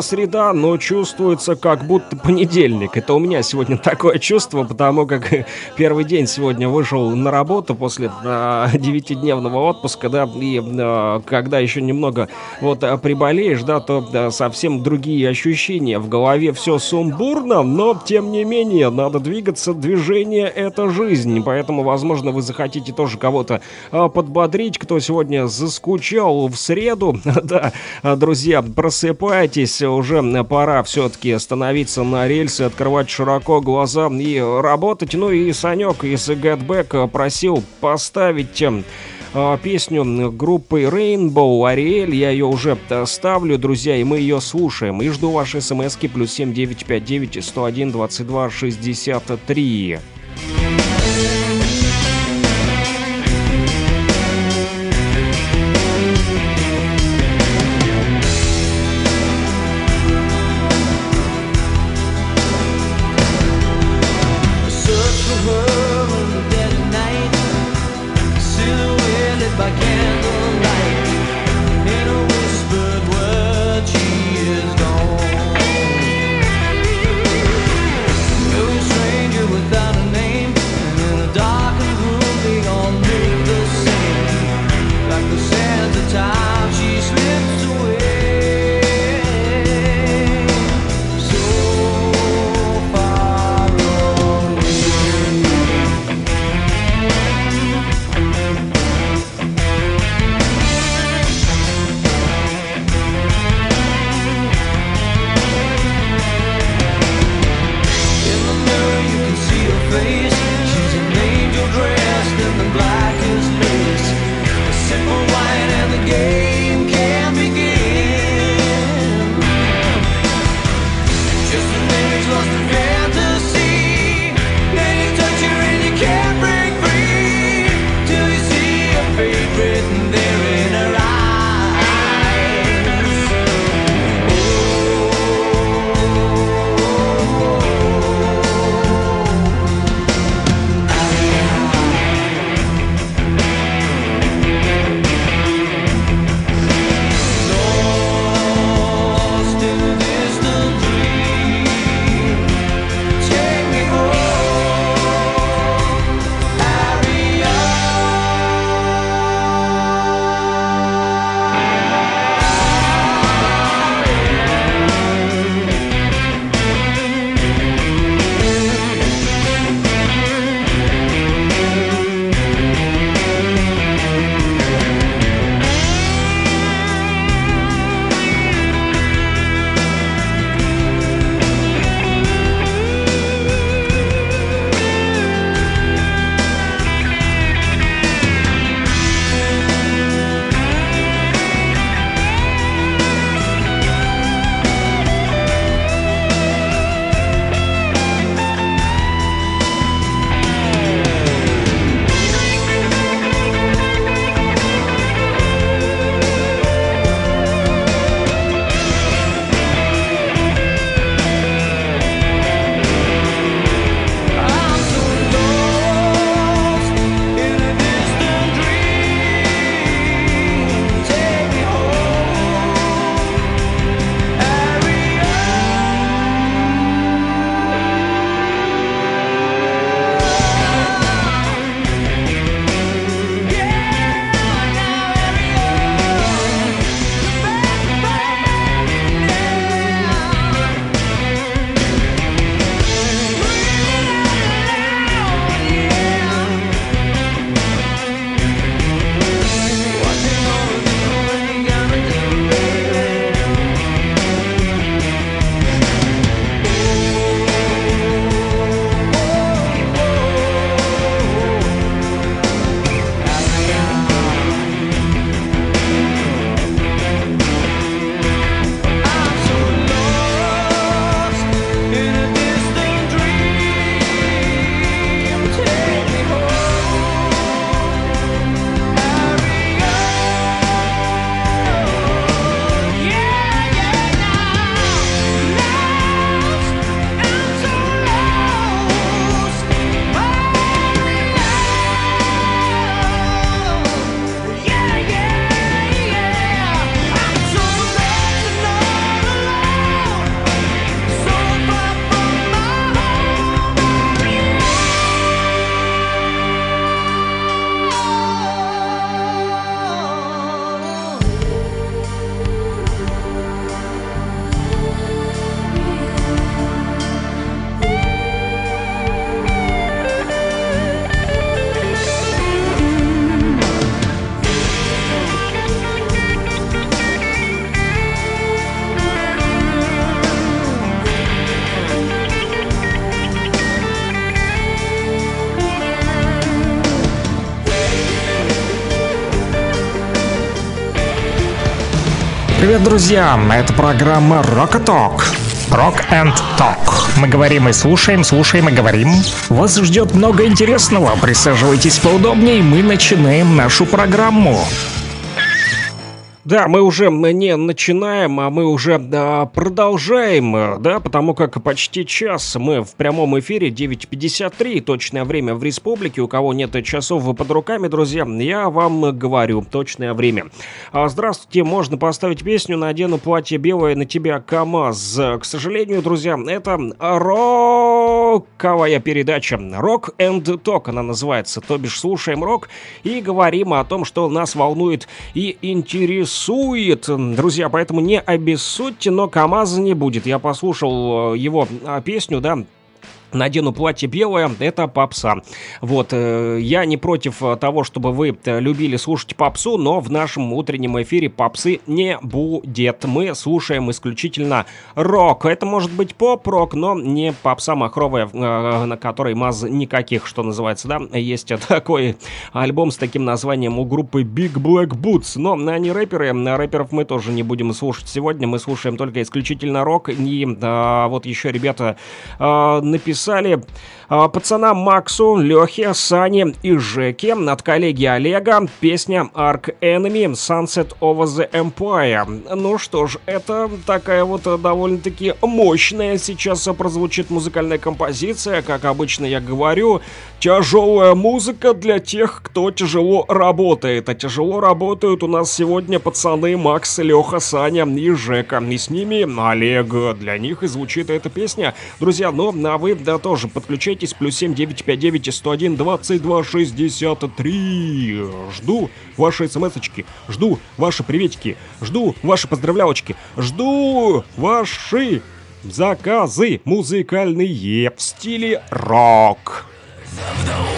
среда, но чувствуется как будто понедельник. Это у меня сегодня такое чувство, потому как первый день сегодня вышел на работу после 9-дневного отпуска, да, и когда еще немного вот приболеешь, да, то совсем другие ощущения. В голове все сумбурно, но тем не менее надо двигаться. Движение — это жизнь, поэтому, возможно, вы захотите тоже кого-то подбодрить, кто сегодня заскучал в среду. Да, друзья, просыпайтесь, уже пора все-таки становиться на рельсы, открывать широко глаза и работать. Ну и Санек из Get Back просил поставить песню группы Rainbow «Ариэль». Я ее уже ставлю, друзья, и мы ее слушаем. И жду ваши смски +7 959 101 22 63. Name Привет, друзья! Это программа Rock and Talk. Rock and Talk. Мы говорим и слушаем, слушаем и говорим. Вас ждет много интересного. Присаживайтесь поудобнее, мы начинаем нашу программу. Да, мы уже не начинаем, а мы уже продолжаем, да, потому как почти час мы в прямом эфире, 9:53, точное время в республике, у кого нет часов под руками, друзья, я вам говорю точное время. Здравствуйте, можно поставить песню «Надену платье белое на тебя, КамАЗ». К сожалению, друзья, это роковая передача «Rock and Talk» она называется, то бишь слушаем рок и говорим о том, что нас волнует и интересует. Друзья, поэтому не обессудьте, но КамАЗа не будет. Я послушал его песню, да, «Надену платье белое», это попса. Вот, я не против того, чтобы вы любили слушать попсу, но в нашем утреннем эфире попсы не будет. Мы слушаем исключительно рок. Это может быть поп-рок, но не попса махровая, на которой маз никаких, что называется, да. Есть такой альбом с таким названием у группы Big Black Boots, но они рэперы, рэперов мы тоже не будем слушать сегодня. Мы слушаем только исключительно рок. И вот еще ребята написали пацанам Максу, Лехе, Сане и Жеке от коллеги Олега песня Arch Enemy Sunset Over the Empire. Ну что ж, это такая вот довольно-таки мощная сейчас прозвучит музыкальная композиция. Как обычно я говорю, тяжелая музыка для тех, кто тяжело работает. А тяжело работают у нас сегодня пацаны Макс, Леха, Саня и Жека. И с ними Олег. Для них и звучит эта песня. Друзья, ну а вы да тоже подключайтесь, +7 959 101 22 63. Жду ваши смс-очки, жду ваши приветики, жду ваши поздравлялочки, жду ваши заказы музыкальные в стиле рок. Blood.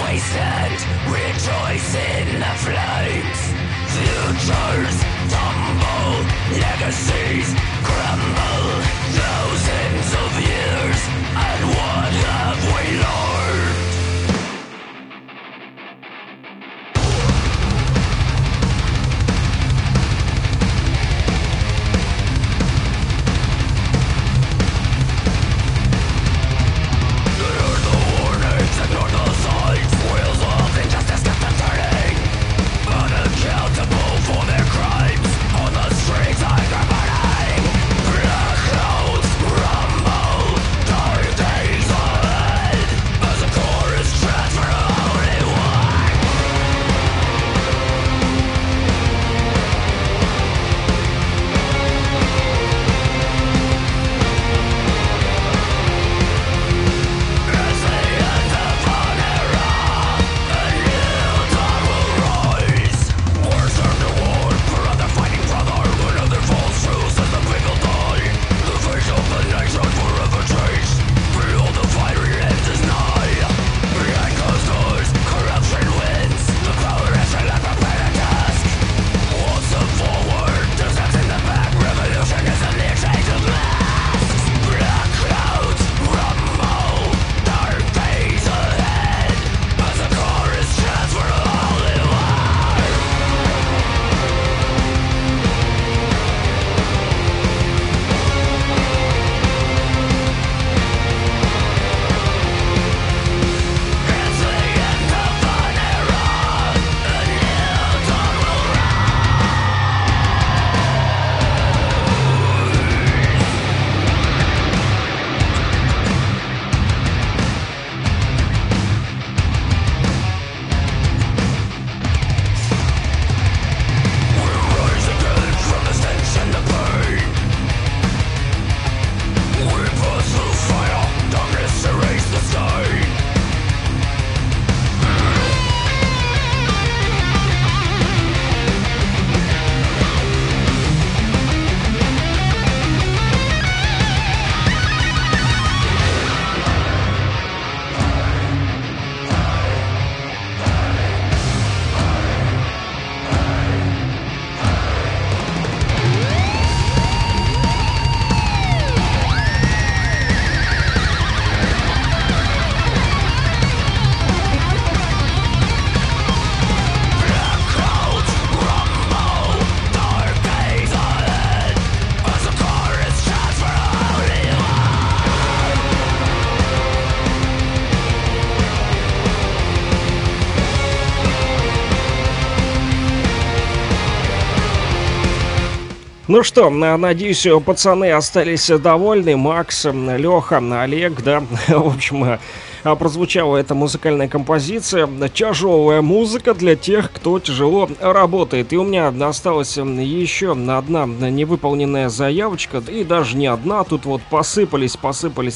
Ну что, надеюсь, пацаны остались довольны. Макс, Леха, Олег, да, в общем, прозвучала эта музыкальная композиция. Тяжелая музыка для тех, кто тяжело работает. И у меня осталась еще одна невыполненная заявочка. И даже не одна, тут вот посыпались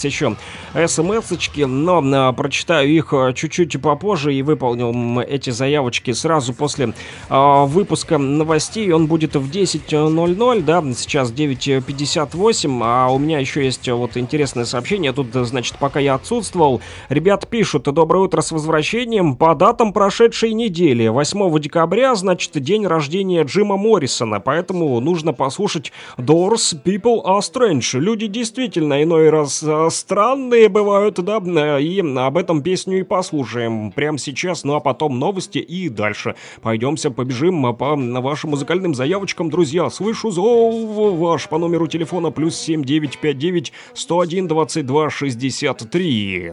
еще смс-очки. Но прочитаю их чуть-чуть попозже. И выполнил эти заявочки сразу после выпуска новостей. Он будет в 10:00, да, сейчас 9:58. А у меня еще есть вот интересное сообщение. Тут, значит, пока я отсутствовал, ребят пишут: доброе утро, с возвращением. По датам прошедшей недели, 8 декабря, значит, день рождения Джима Моррисона. Поэтому нужно послушать Doors, People Are Strange. Люди действительно иной раз странные бывают, да, и об этом песню и послушаем прямо сейчас. Ну а потом новости и дальше. Пойдемся, побежим по вашим музыкальным заявочкам, друзья. Слышу зов ваш по номеру телефона +7 959 101 22 63.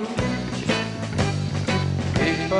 People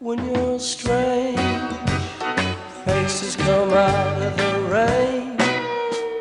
When you're strange, faces come out of the rain.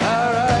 All right,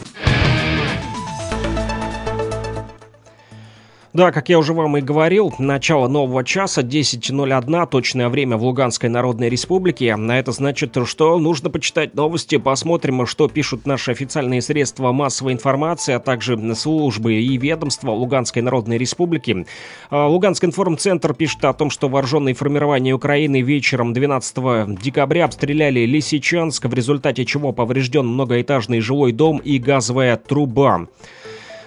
Да, как я уже вам и говорил, начало нового часа, 10:01, точное время в Луганской Народной Республике. А это значит, что нужно почитать новости, посмотрим, что пишут наши официальные средства массовой информации, а также службы и ведомства Луганской Народной Республики. Луганский информцентр пишет о том, что вооруженные формирования Украины вечером 12 декабря обстреляли Лисичанск, в результате чего поврежден многоэтажный жилой дом и газовая труба.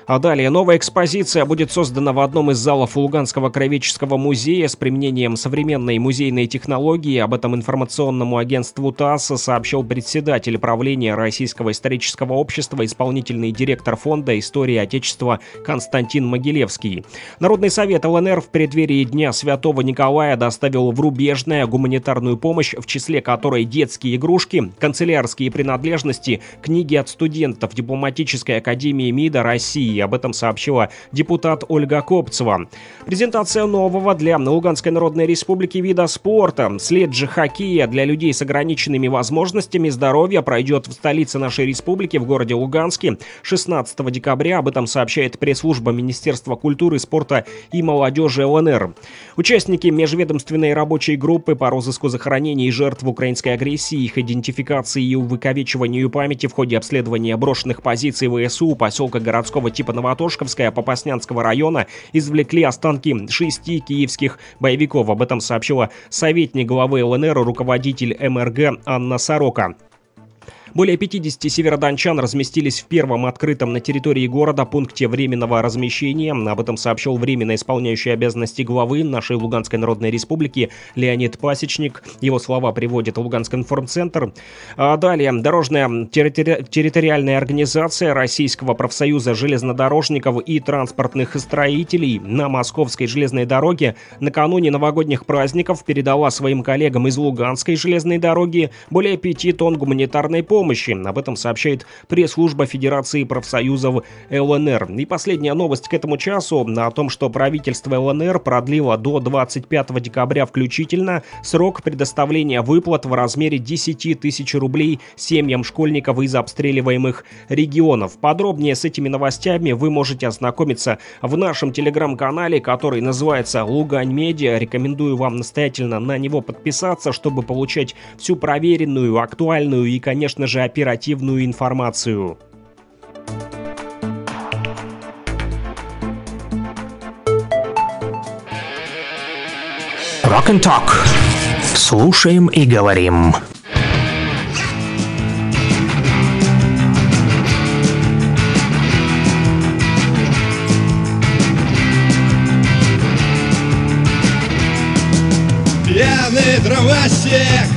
А далее, новая экспозиция будет создана в одном из залов Луганского краеведческого музея с применением современной музейной технологии. Об этом информационному агентству ТАСС сообщил председатель правления Российского исторического общества, исполнительный директор фонда истории Отечества Константин Могилевский. Народный совет ЛНР в преддверии Дня Святого Николая доставил в Рубежное гуманитарную помощь, в числе которой детские игрушки, канцелярские принадлежности, книги от студентов Дипломатической академии МИДа России. Об этом сообщила депутат Ольга Копцева. Презентация нового для Луганской Народной Республики вида спорта — следжи хоккея для людей с ограниченными возможностями здоровья пройдет в столице нашей республики, в городе Луганске, 16 декабря. Об этом сообщает пресс-служба Министерства культуры, спорта и молодежи ЛНР. Участники межведомственной рабочей группы по розыску захоронений жертв украинской агрессии, их идентификации и увековечиванию памяти в ходе обследования брошенных позиций ВСУ поселка городского типа Новотошковская Попаснянского района извлекли останки 6 киевских боевиков. Об этом сообщила советник главы ЛНР, руководитель МРГ Анна Сорока. Более 50 северодончан разместились в первом открытом на территории города пункте временного размещения. Об этом сообщил временно исполняющий обязанности главы нашей Луганской Народной Республики Леонид Пасечник. Его слова приводит Луганский информцентр. Далее. Дорожная территориальная организация Российского профсоюза железнодорожников и транспортных строителей на Московской железной дороге накануне новогодних праздников передала своим коллегам из Луганской железной дороги более 5 тонн гуманитарной помощи. Об этом сообщает пресс-служба Федерации профсоюзов ЛНР. И последняя новость к этому часу о том, что правительство ЛНР продлило до 25 декабря включительно срок предоставления выплат в размере 10 тысяч рублей семьям школьников из обстреливаемых регионов. Подробнее с этими новостями вы можете ознакомиться в нашем телеграм-канале, который называется «Лугань-Медиа». Рекомендую вам настоятельно на него подписаться, чтобы получать всю проверенную, актуальную и, конечно же, оперативную информацию. Rock and Talk. Слушаем и говорим. Пьяный дровосек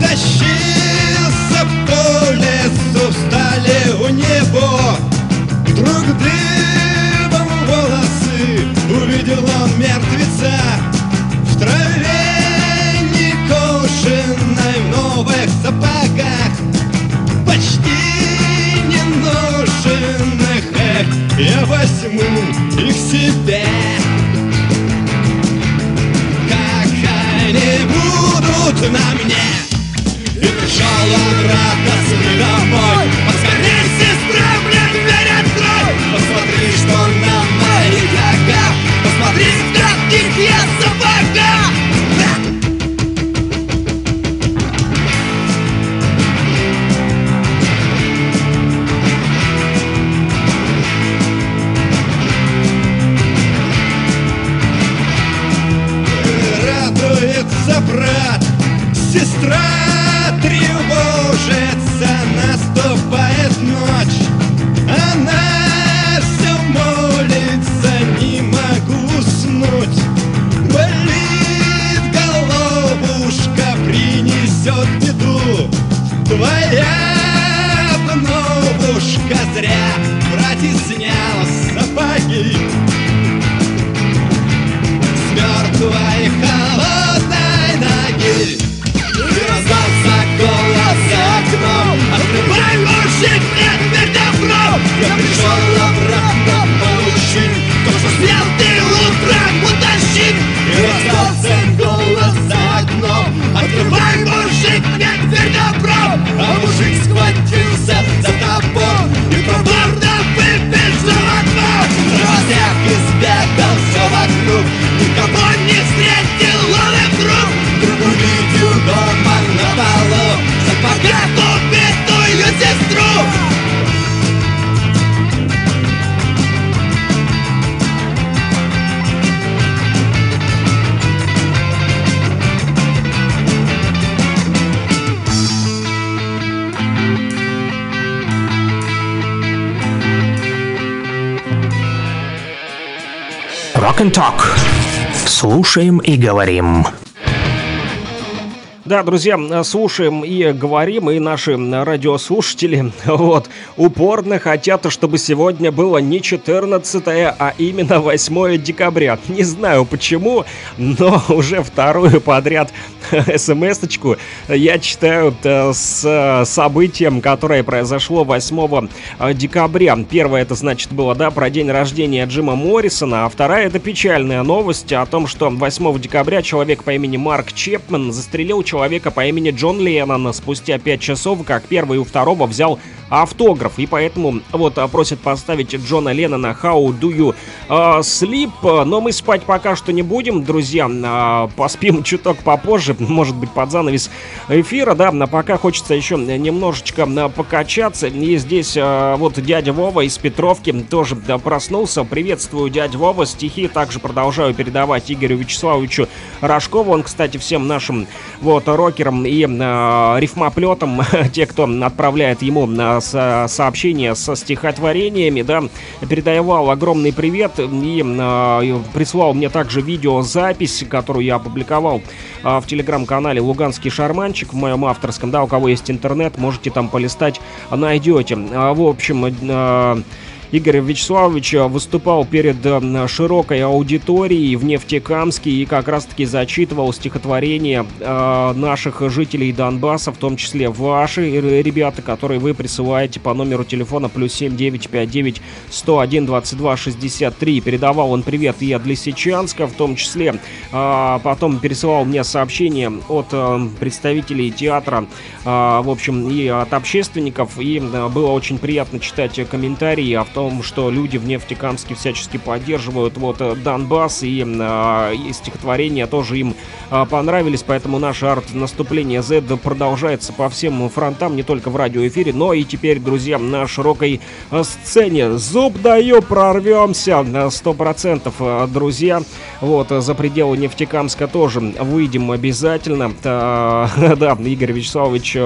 тащился по лесу, встали у него вдруг дыбом волосы. Увидел он мертвеца в траве некошенной, в новых сапогах, почти неношенных. Эх, я возьму их себе. Не будут на мне. И пришел он радостный домой. Поскорей, сестра, мне дверь открой. Посмотри, что на моих ногах. Посмотри, в каких я сапогах. Брат, сестра тревожится, наступает ночь. Она все молится, не могу уснуть. Болит головушка, принесет беду. Твоя обновушка зря, брат, и снял сапоги. С мертвой холодной ноги. И раздался голос за окном. Открывай, мужик, мне дверь добро. Я пришел обратно получить то, что снял ты утром утащить. И раздался голос за окном. Открывай, мужик, мне дверь добро. А мужик схватился за топор и проворно выбежал от нас. Разяк избегал все вокруг, никого не встретил он и вдруг увидел дома на полу в сапогах убитую сестру. Rock and Talk. Слушаем и говорим. Да, друзья, слушаем и говорим, и наши радиослушатели упорно хотят, чтобы сегодня было не 14, а именно 8 декабря. Не знаю почему, но уже вторую подряд смс-очку я читаю с событием, которое произошло 8 декабря. Первое, это значит было, да, про день рождения Джима Моррисона, а вторая, это печальная новость о том, что 8 декабря человек по имени Марк Чепмен застрелил человека по имени Джон Леннон спустя 5 часов, как первый у второго взял автограф. И поэтому вот просят поставить Джона Леннона «How do you sleep?». Но мы спать пока что не будем, друзья. Поспим чуток попозже, может быть, под занавес эфира, да. Но пока хочется еще немножечко покачаться. И здесь вот дядя Вова из Петровки тоже проснулся. Приветствую, дядя Вова. Стихи также продолжаю передавать Игорю Вячеславовичу Рожкову. Он, кстати, всем нашим вот рокерам и рифмоплетам, те, кто отправляет ему сообщения со стихотворениями, да, передавал огромный привет и прислал мне также видеозапись, которую я опубликовал в телеграм-канале «Луганский шарманчик», в моем авторском, да, у кого есть интернет, можете там полистать, найдете. В общем, Игорь Вячеславович выступал перед широкой аудиторией в Нефтекамске и как раз-таки зачитывал стихотворения наших жителей Донбасса, в том числе ваши, ребята, которые вы присылаете по номеру телефона +7 959 101 22 63. Передавал он привет и от Лисичанска, в том числе. Потом пересылал мне сообщение от представителей театра, в общем, и от общественников. И было очень приятно читать комментарии о том, что люди в Нефтекамске всячески поддерживают вот Донбасс, и стихотворения тоже им понравились, поэтому наше арт-наступление Z продолжается по всем фронтам, не только в радиоэфире, но и теперь, друзья, на широкой сцене. Зуб даю, прорвемся 100%, друзья. Вот, за пределы Нефтекамска тоже выйдем обязательно. Да, Игорь Вячеславович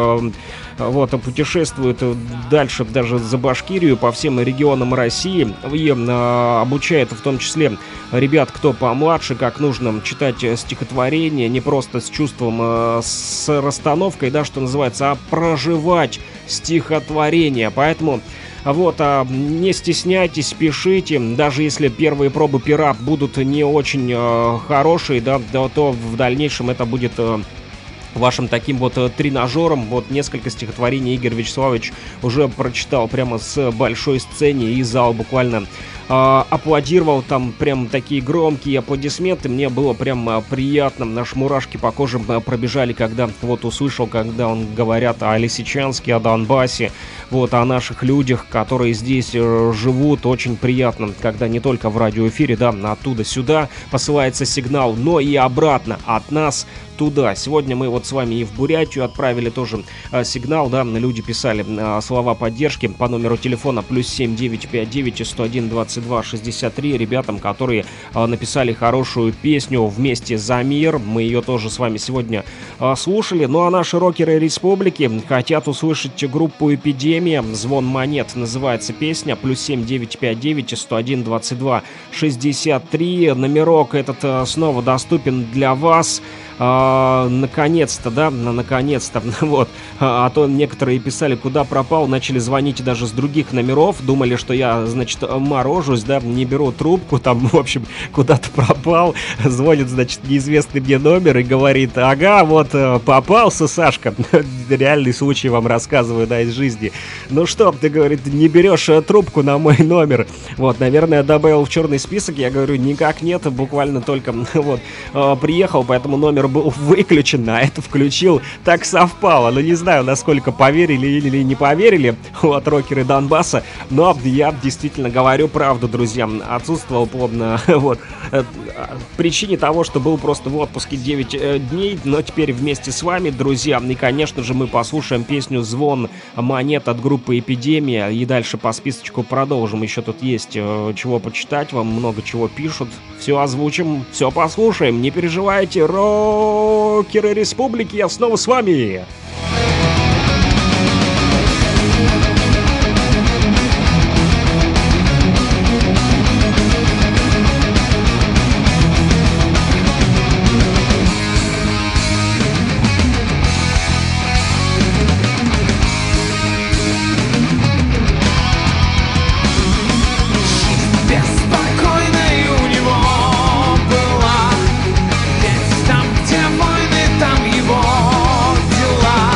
вот путешествует дальше даже за Башкирию, по всем регионам России, и обучает в том числе ребят, кто помладше, как нужно читать стихотворение не просто с чувством, с расстановкой, да, что называется, а проживать стихотворение. Поэтому вот, не стесняйтесь, пишите, даже если первые пробы пера будут не очень хорошие, да, то в дальнейшем это будет вашим таким вот тренажером. Вот несколько стихотворений Игорь Вячеславович уже прочитал прямо с большой сцены, и зал буквально аплодировал, там прям такие громкие аплодисменты, мне было прям приятно, наши мурашки по коже пробежали, когда вот услышал, когда он говорят о Лисичанске, о Донбассе, вот о наших людях, которые здесь живут. Очень приятно, когда не только в радиоэфире, да, оттуда сюда посылается сигнал, но и обратно от нас туда. Сегодня мы вот с вами и в Бурятию отправили тоже сигнал, да, люди писали слова поддержки по номеру телефона +7 959 101 22 63 ребятам, которые написали хорошую песню «Вместе за мир». Мы ее тоже с вами сегодня слушали. Ну а наши рокеры республики хотят услышать группу «Эпидемия». «Звон монет» называется песня. +7 959 101 22 63. Номерок этот снова доступен для вас. Наконец-то, да, наконец-то, вот, а то некоторые писали, куда пропал, начали звонить даже с других номеров, думали, что я, значит, морожусь, да, не беру трубку, там, в общем, куда-то пропал, звонит, значит, неизвестный мне номер и говорит: ага, вот, попался, Сашка, реальный случай вам рассказываю, да, из жизни. Ну что, ты, говорит, не берешь трубку на мой номер, вот, наверное, добавил в черный список, я говорю, никак нет, буквально только, вот, приехал, поэтому номер был выключен, а это включил. Так совпало, но не знаю, насколько поверили или не поверили вот рокеры Донбасса, но я действительно говорю правду, друзья. Отсутствовал по вот причине того, что был просто в отпуске 9 дней, но теперь вместе с вами, друзья, и, конечно же, мы послушаем песню «Звон монет» от группы «Эпидемия», и дальше по списочку продолжим. Еще тут есть чего почитать, вам много чего пишут, все озвучим, все послушаем, не переживайте, рокеры республики, я снова с вами. Там, где войны, там его дела.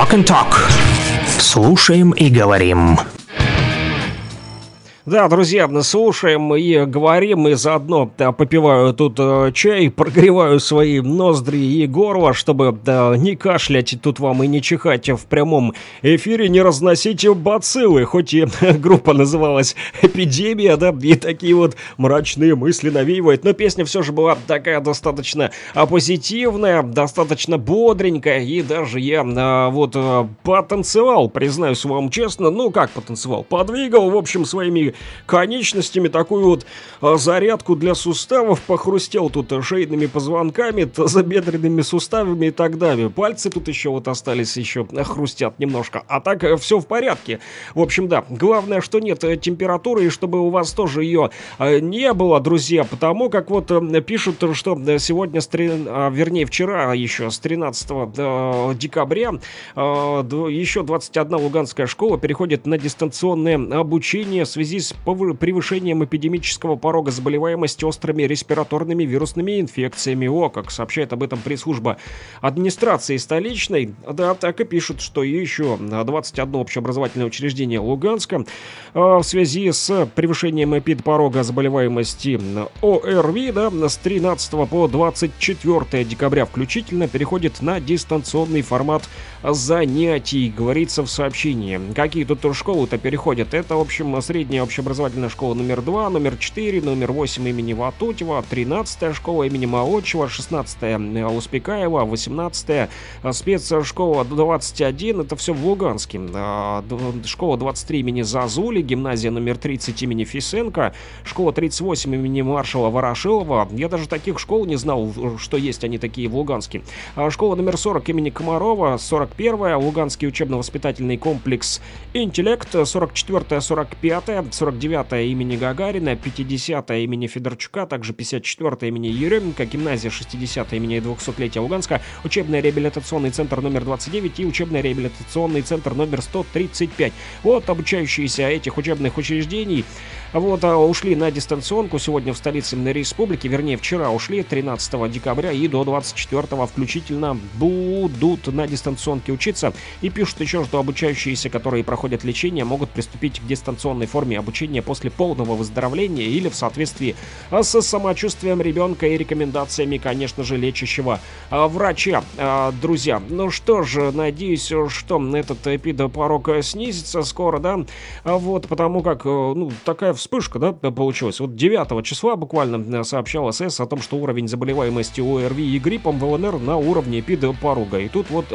Rock and Talk. Слушаем и говорим. Да, друзья, слушаем и говорим, и заодно попиваю тут чай, прогреваю свои ноздри и горло, чтобы не кашлять тут вам и не чихать в прямом эфире, не разносить бациллы, хоть и группа называлась «Эпидемия», да, и такие вот мрачные мысли навеивает, но песня все же была такая достаточно позитивная, достаточно бодренькая, и даже я вот потанцевал, признаюсь вам честно, ну как потанцевал, подвигал, в общем, своими конечностями такую вот зарядку для суставов, похрустел тут шейными позвонками, тазобедренными суставами и так далее. Пальцы тут еще вот остались, еще хрустят немножко. А так все в порядке. В общем, да, главное, что нет температуры, и чтобы у вас тоже ее не было, друзья, потому как вот пишут, что сегодня, вернее, вчера еще, с 13 декабря, еще 21 луганская школа переходит на дистанционное обучение в связи с превышением эпидемического порога заболеваемости острыми респираторными вирусными инфекциями. О, как сообщает об этом пресс-служба администрации столичной. Да, так и пишут, что еще 21 общеобразовательное учреждение Луганска в связи с превышением эпидпорога заболеваемости ОРВИ, да, с 13 по 24 декабря включительно переходит на дистанционный формат занятий, говорится в сообщении. Какие тут школы-то переходят? Это, в общем, средняя общеобразовательная школа номер 2, номер 4, номер 8 имени Ватутьева, 13-я школа имени Молодчева, 16-я Успекаева, 18-я спецшкола 21, это все в Луганске, школа 23 имени Зазули, гимназия номер 30 имени Фисенко, школа 38 имени маршала Ворошилова, я даже таких школ не знал, что есть они такие в Луганске, школа номер 40 имени Комарова, 41-я, Луганский учебно-воспитательный комплекс «Интеллект», 44-я, 45-я, 49-я имени Гагарина, 50-я имени Федорчука, также 54-я имени Еременко, гимназия 60-я имени 200-летия Луганска, учебно-реабилитационный центр номер 29 и учебно-реабилитационный центр номер 135. Вот обучающиеся этих учебных учреждений вот ушли на дистанционку сегодня в столице республики, вернее вчера ушли, 13 декабря и до 24 включительно будут на дистанционке учиться. И пишут еще, что обучающиеся, которые проходят лечение, могут приступить к дистанционной форме обучения после полного выздоровления или в соответствии с самочувствием ребенка и рекомендациями, конечно же, лечащего врача. Друзья, ну что же, надеюсь, что этот эпидопорог снизится скоро, да, вот, потому как, ну, такая вспышка, да, получилась. Вот 9 числа буквально сообщала СС о том, что уровень заболеваемости ОРВИ и гриппом в ЛНР на уровне эпидопорога. И тут вот,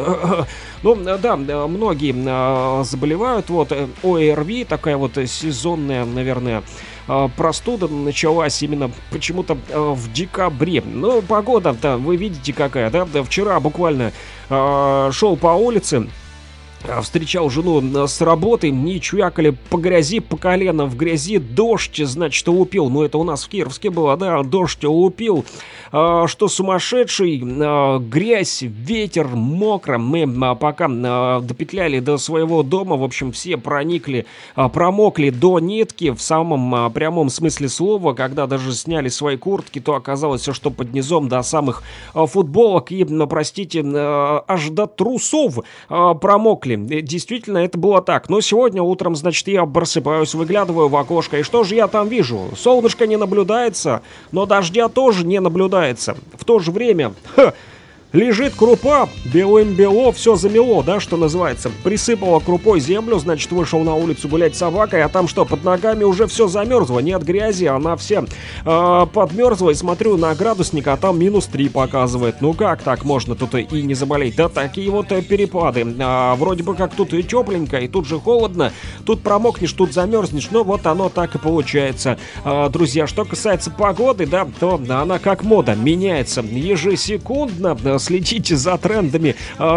ну, да, многие заболевают, вот, ОРВИ, такая вот сезонная, наверное, простуда началась именно почему-то в декабре. Но погода-то вы видите какая, да? Вчера буквально шел по улице, встречал жену с работы, не чуякали по грязи, по колено в грязи, дождь, значит, лупил. Ну, это у нас в Кировске было, да, дождь лупил, что сумасшедший, грязь, ветер, мокро. Мы пока допетляли до своего дома, в общем, все проникли, промокли до нитки в самом прямом смысле слова. Когда даже сняли свои куртки, то оказалось все, что под низом до самых футболок и, простите, аж до трусов промокли. Действительно, это было так. Но сегодня утром, значит, я просыпаюсь, выглядываю в окошко, и что же я там вижу? Солнышко не наблюдается, но дождя тоже не наблюдается. В то же время... лежит крупа, белым-бело, все замело, да, что называется. Присыпала крупой землю, значит, вышел на улицу гулять с собакой, а там что, под ногами уже все замерзло, нет грязи, она вся подмерзла, и смотрю на градусник, а там -3 показывает. Ну как так можно тут и не заболеть? Да такие вот перепады. Вроде бы как тут и тепленько, и тут же холодно, тут промокнешь, тут замерзнешь, но вот оно так и получается. Друзья, что касается погоды, да, то она как мода, меняется ежесекундно. Следите за трендами,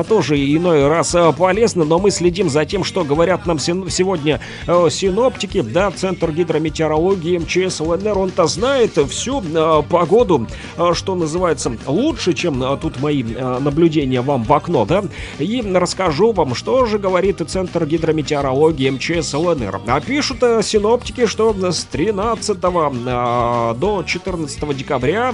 тоже иной раз полезно, но мы следим за тем, что говорят нам сегодня синоптики, да, Центр гидрометеорологии МЧС ЛНР, он-то знает всю погоду, что называется, лучше, чем тут мои наблюдения вам в окно, да, и расскажу вам, что же говорит Центр гидрометеорологии МЧС ЛНР. А пишут синоптики, что с 13 до 14 декабря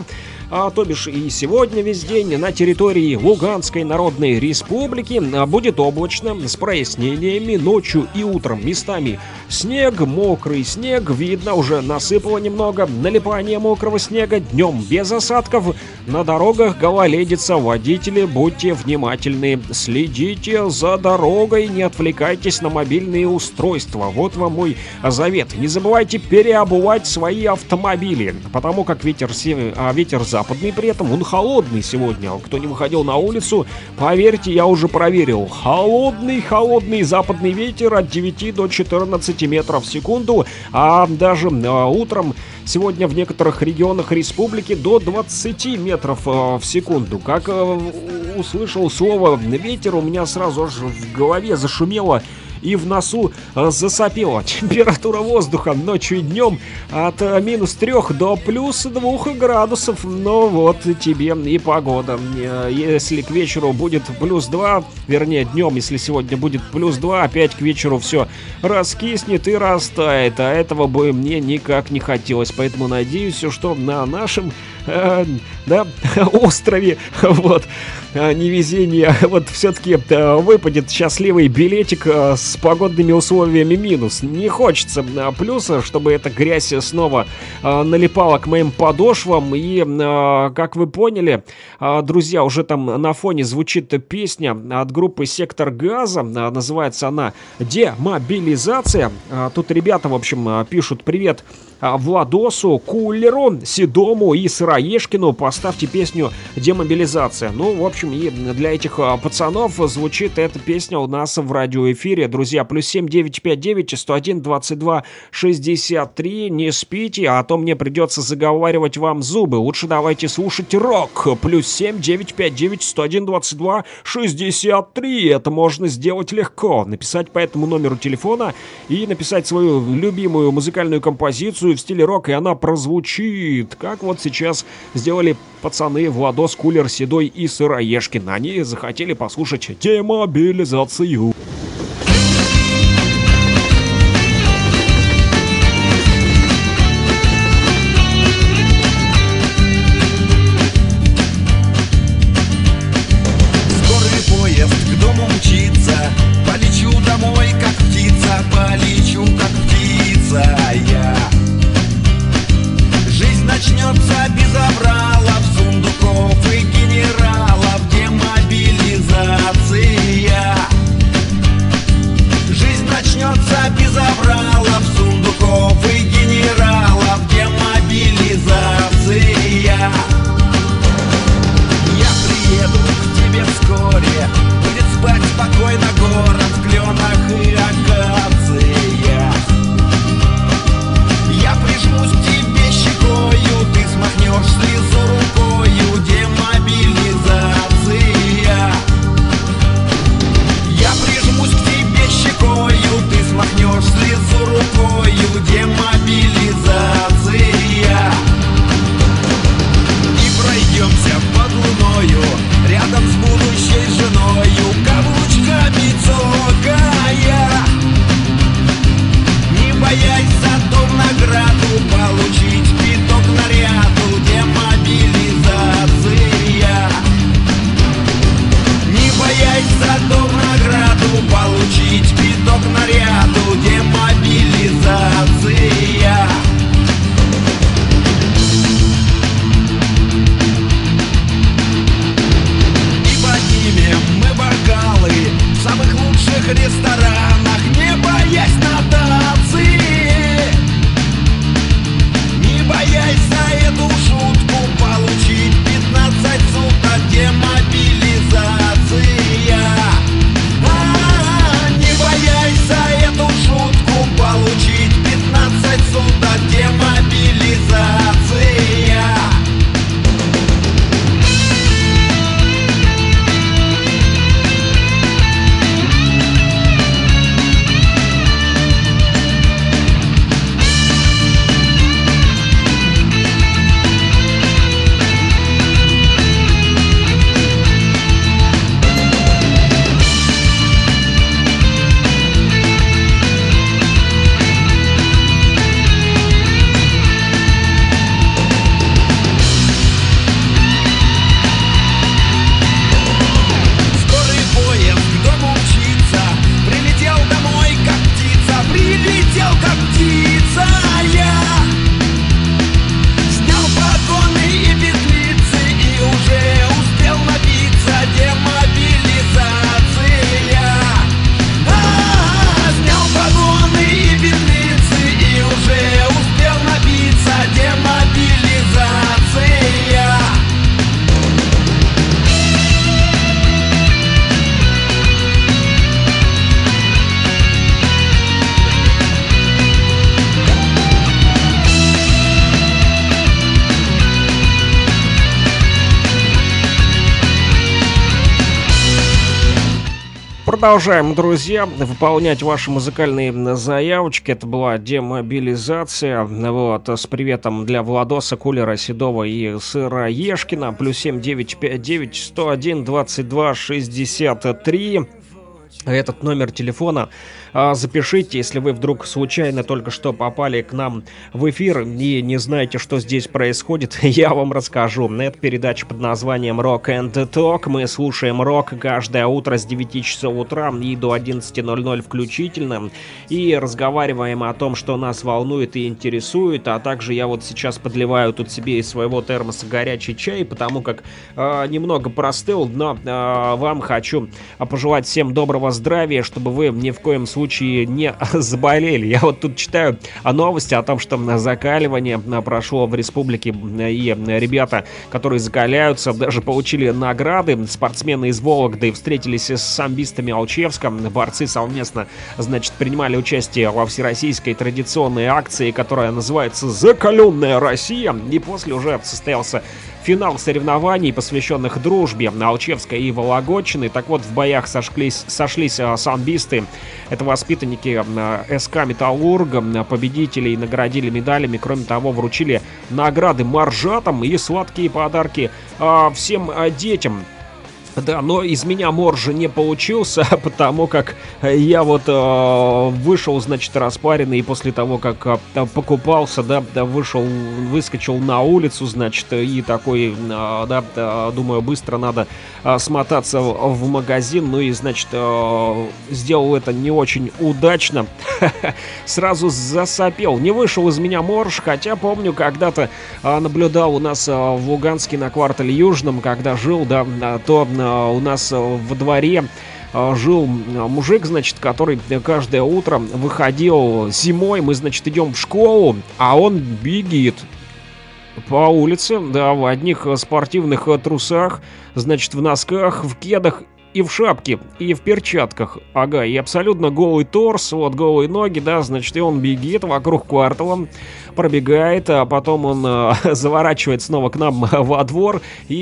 то бишь и сегодня весь день на территории Луганской Народной Республики будет облачно с прояснениями, ночью и утром местами снег, мокрый снег, видно, уже насыпало немного, налипание мокрого снега, днем без осадков, на дорогах гололедица, водители, будьте внимательны, следите за дорогой, не отвлекайтесь на мобильные устройства, вот вам мой завет, не забывайте переобувать свои автомобили, потому как ветер западный при этом, он холодный сегодня, кто не выходил на улицу, поверьте, я уже проверил, холодный западный ветер от 9 до 14 метров в секунду, а даже утром сегодня в некоторых регионах республики до 20 метров в секунду. Как услышал слово «ветер», у меня сразу аж в голове зашумело и в носу засопело. Температура воздуха ночью и днем от минус 3 до плюс 2 градусов. Но вот тебе и погода. Если к вечеру будет плюс 2, вернее днем, если сегодня будет плюс 2, опять к вечеру все раскиснет и растает. А этого бы мне никак не хотелось. Поэтому надеюсь, что на нашем острове вот невезение вот все-таки выпадет счастливый билетик с погодными условиями минус. Не хочется плюса, чтобы эта грязь снова налипала к моим подошвам. И, как вы поняли, друзья, уже там на фоне звучит песня от группы «Сектор газа». Называется она «Демобилизация». Тут ребята, в общем, пишут: «Привет Владосу, Кулеру, Седому и Сыроежкину, поставьте песню „Демобилизация“». Ну, в общем, и для этих пацанов звучит эта песня у нас в радиоэфире. Друзья, +7 959 101 22 63. Не спите, а то мне придется заговаривать вам зубы. Лучше давайте слушать рок. +7 959 101 22 63. Это можно сделать легко. Написать по этому номеру телефона и написать свою любимую музыкальную композицию в стиле рок, и она прозвучит, как вот сейчас сделали пацаны Владос, Кулер, Седой и Сыроежкин. Они захотели послушать «Демобилизацию». Продолжаем, друзья, выполнять ваши музыкальные заявочки. Это была демобилизация. Вот, с приветом для Владоса, Кулера, Седова и Сыроежкина. +7 959 101 22 63. Этот номер телефона запишите, если вы вдруг случайно только что попали к нам в эфир и не знаете, что здесь происходит, я вам расскажу. Это передача под названием Rock and Talk. Мы слушаем рок каждое утро с 9 часов утра и до 11:00 включительно. И разговариваем о том, что нас волнует и интересует. А также я вот сейчас подливаю тут себе из своего термоса горячий чай, потому как немного простыл. Но вам хочу пожелать всем доброго здравия, чтобы вы ни в коем случае не заболели. Я вот тут читаю новости о том, что закаливание прошло в республике, и ребята, которые закаляются, даже получили награды. Спортсмены из Вологды встретились с самбистами Алчевска. Борцы совместно, значит, принимали участие во всероссийской традиционной акции, которая называется «Закаленная Россия». И после уже состоялся финал соревнований, посвященных дружбе Алчевска и Вологодчины. Так вот, в боях сошлись самбисты. Это воспитанники СК «Металлурга». Победителей наградили медалями. Кроме того, вручили награды моржатам и сладкие подарки всем детям. Да, но из меня морж не получился, потому как я вот вышел, значит, распаренный, и после того, как покупался, да, выскочил на улицу, значит, и такой, да, думаю, быстро надо смотаться в магазин, ну и, значит, сделал это не очень удачно, сразу засопел, не вышел из меня морж, хотя помню, когда-то наблюдал у нас в Луганске на квартале Южном, когда жил, да, то у нас во дворе жил мужик, значит, который каждое утро выходил зимой. Мы, значит, идем в школу, а он бегит по улице, да, в одних спортивных трусах, значит, в носках, в кедах и в шапке, и в перчатках. Ага, и абсолютно голый торс, вот, голые ноги, да, значит, и он бегит вокруг квартала, пробегает, а потом он заворачивает снова к нам во двор, и...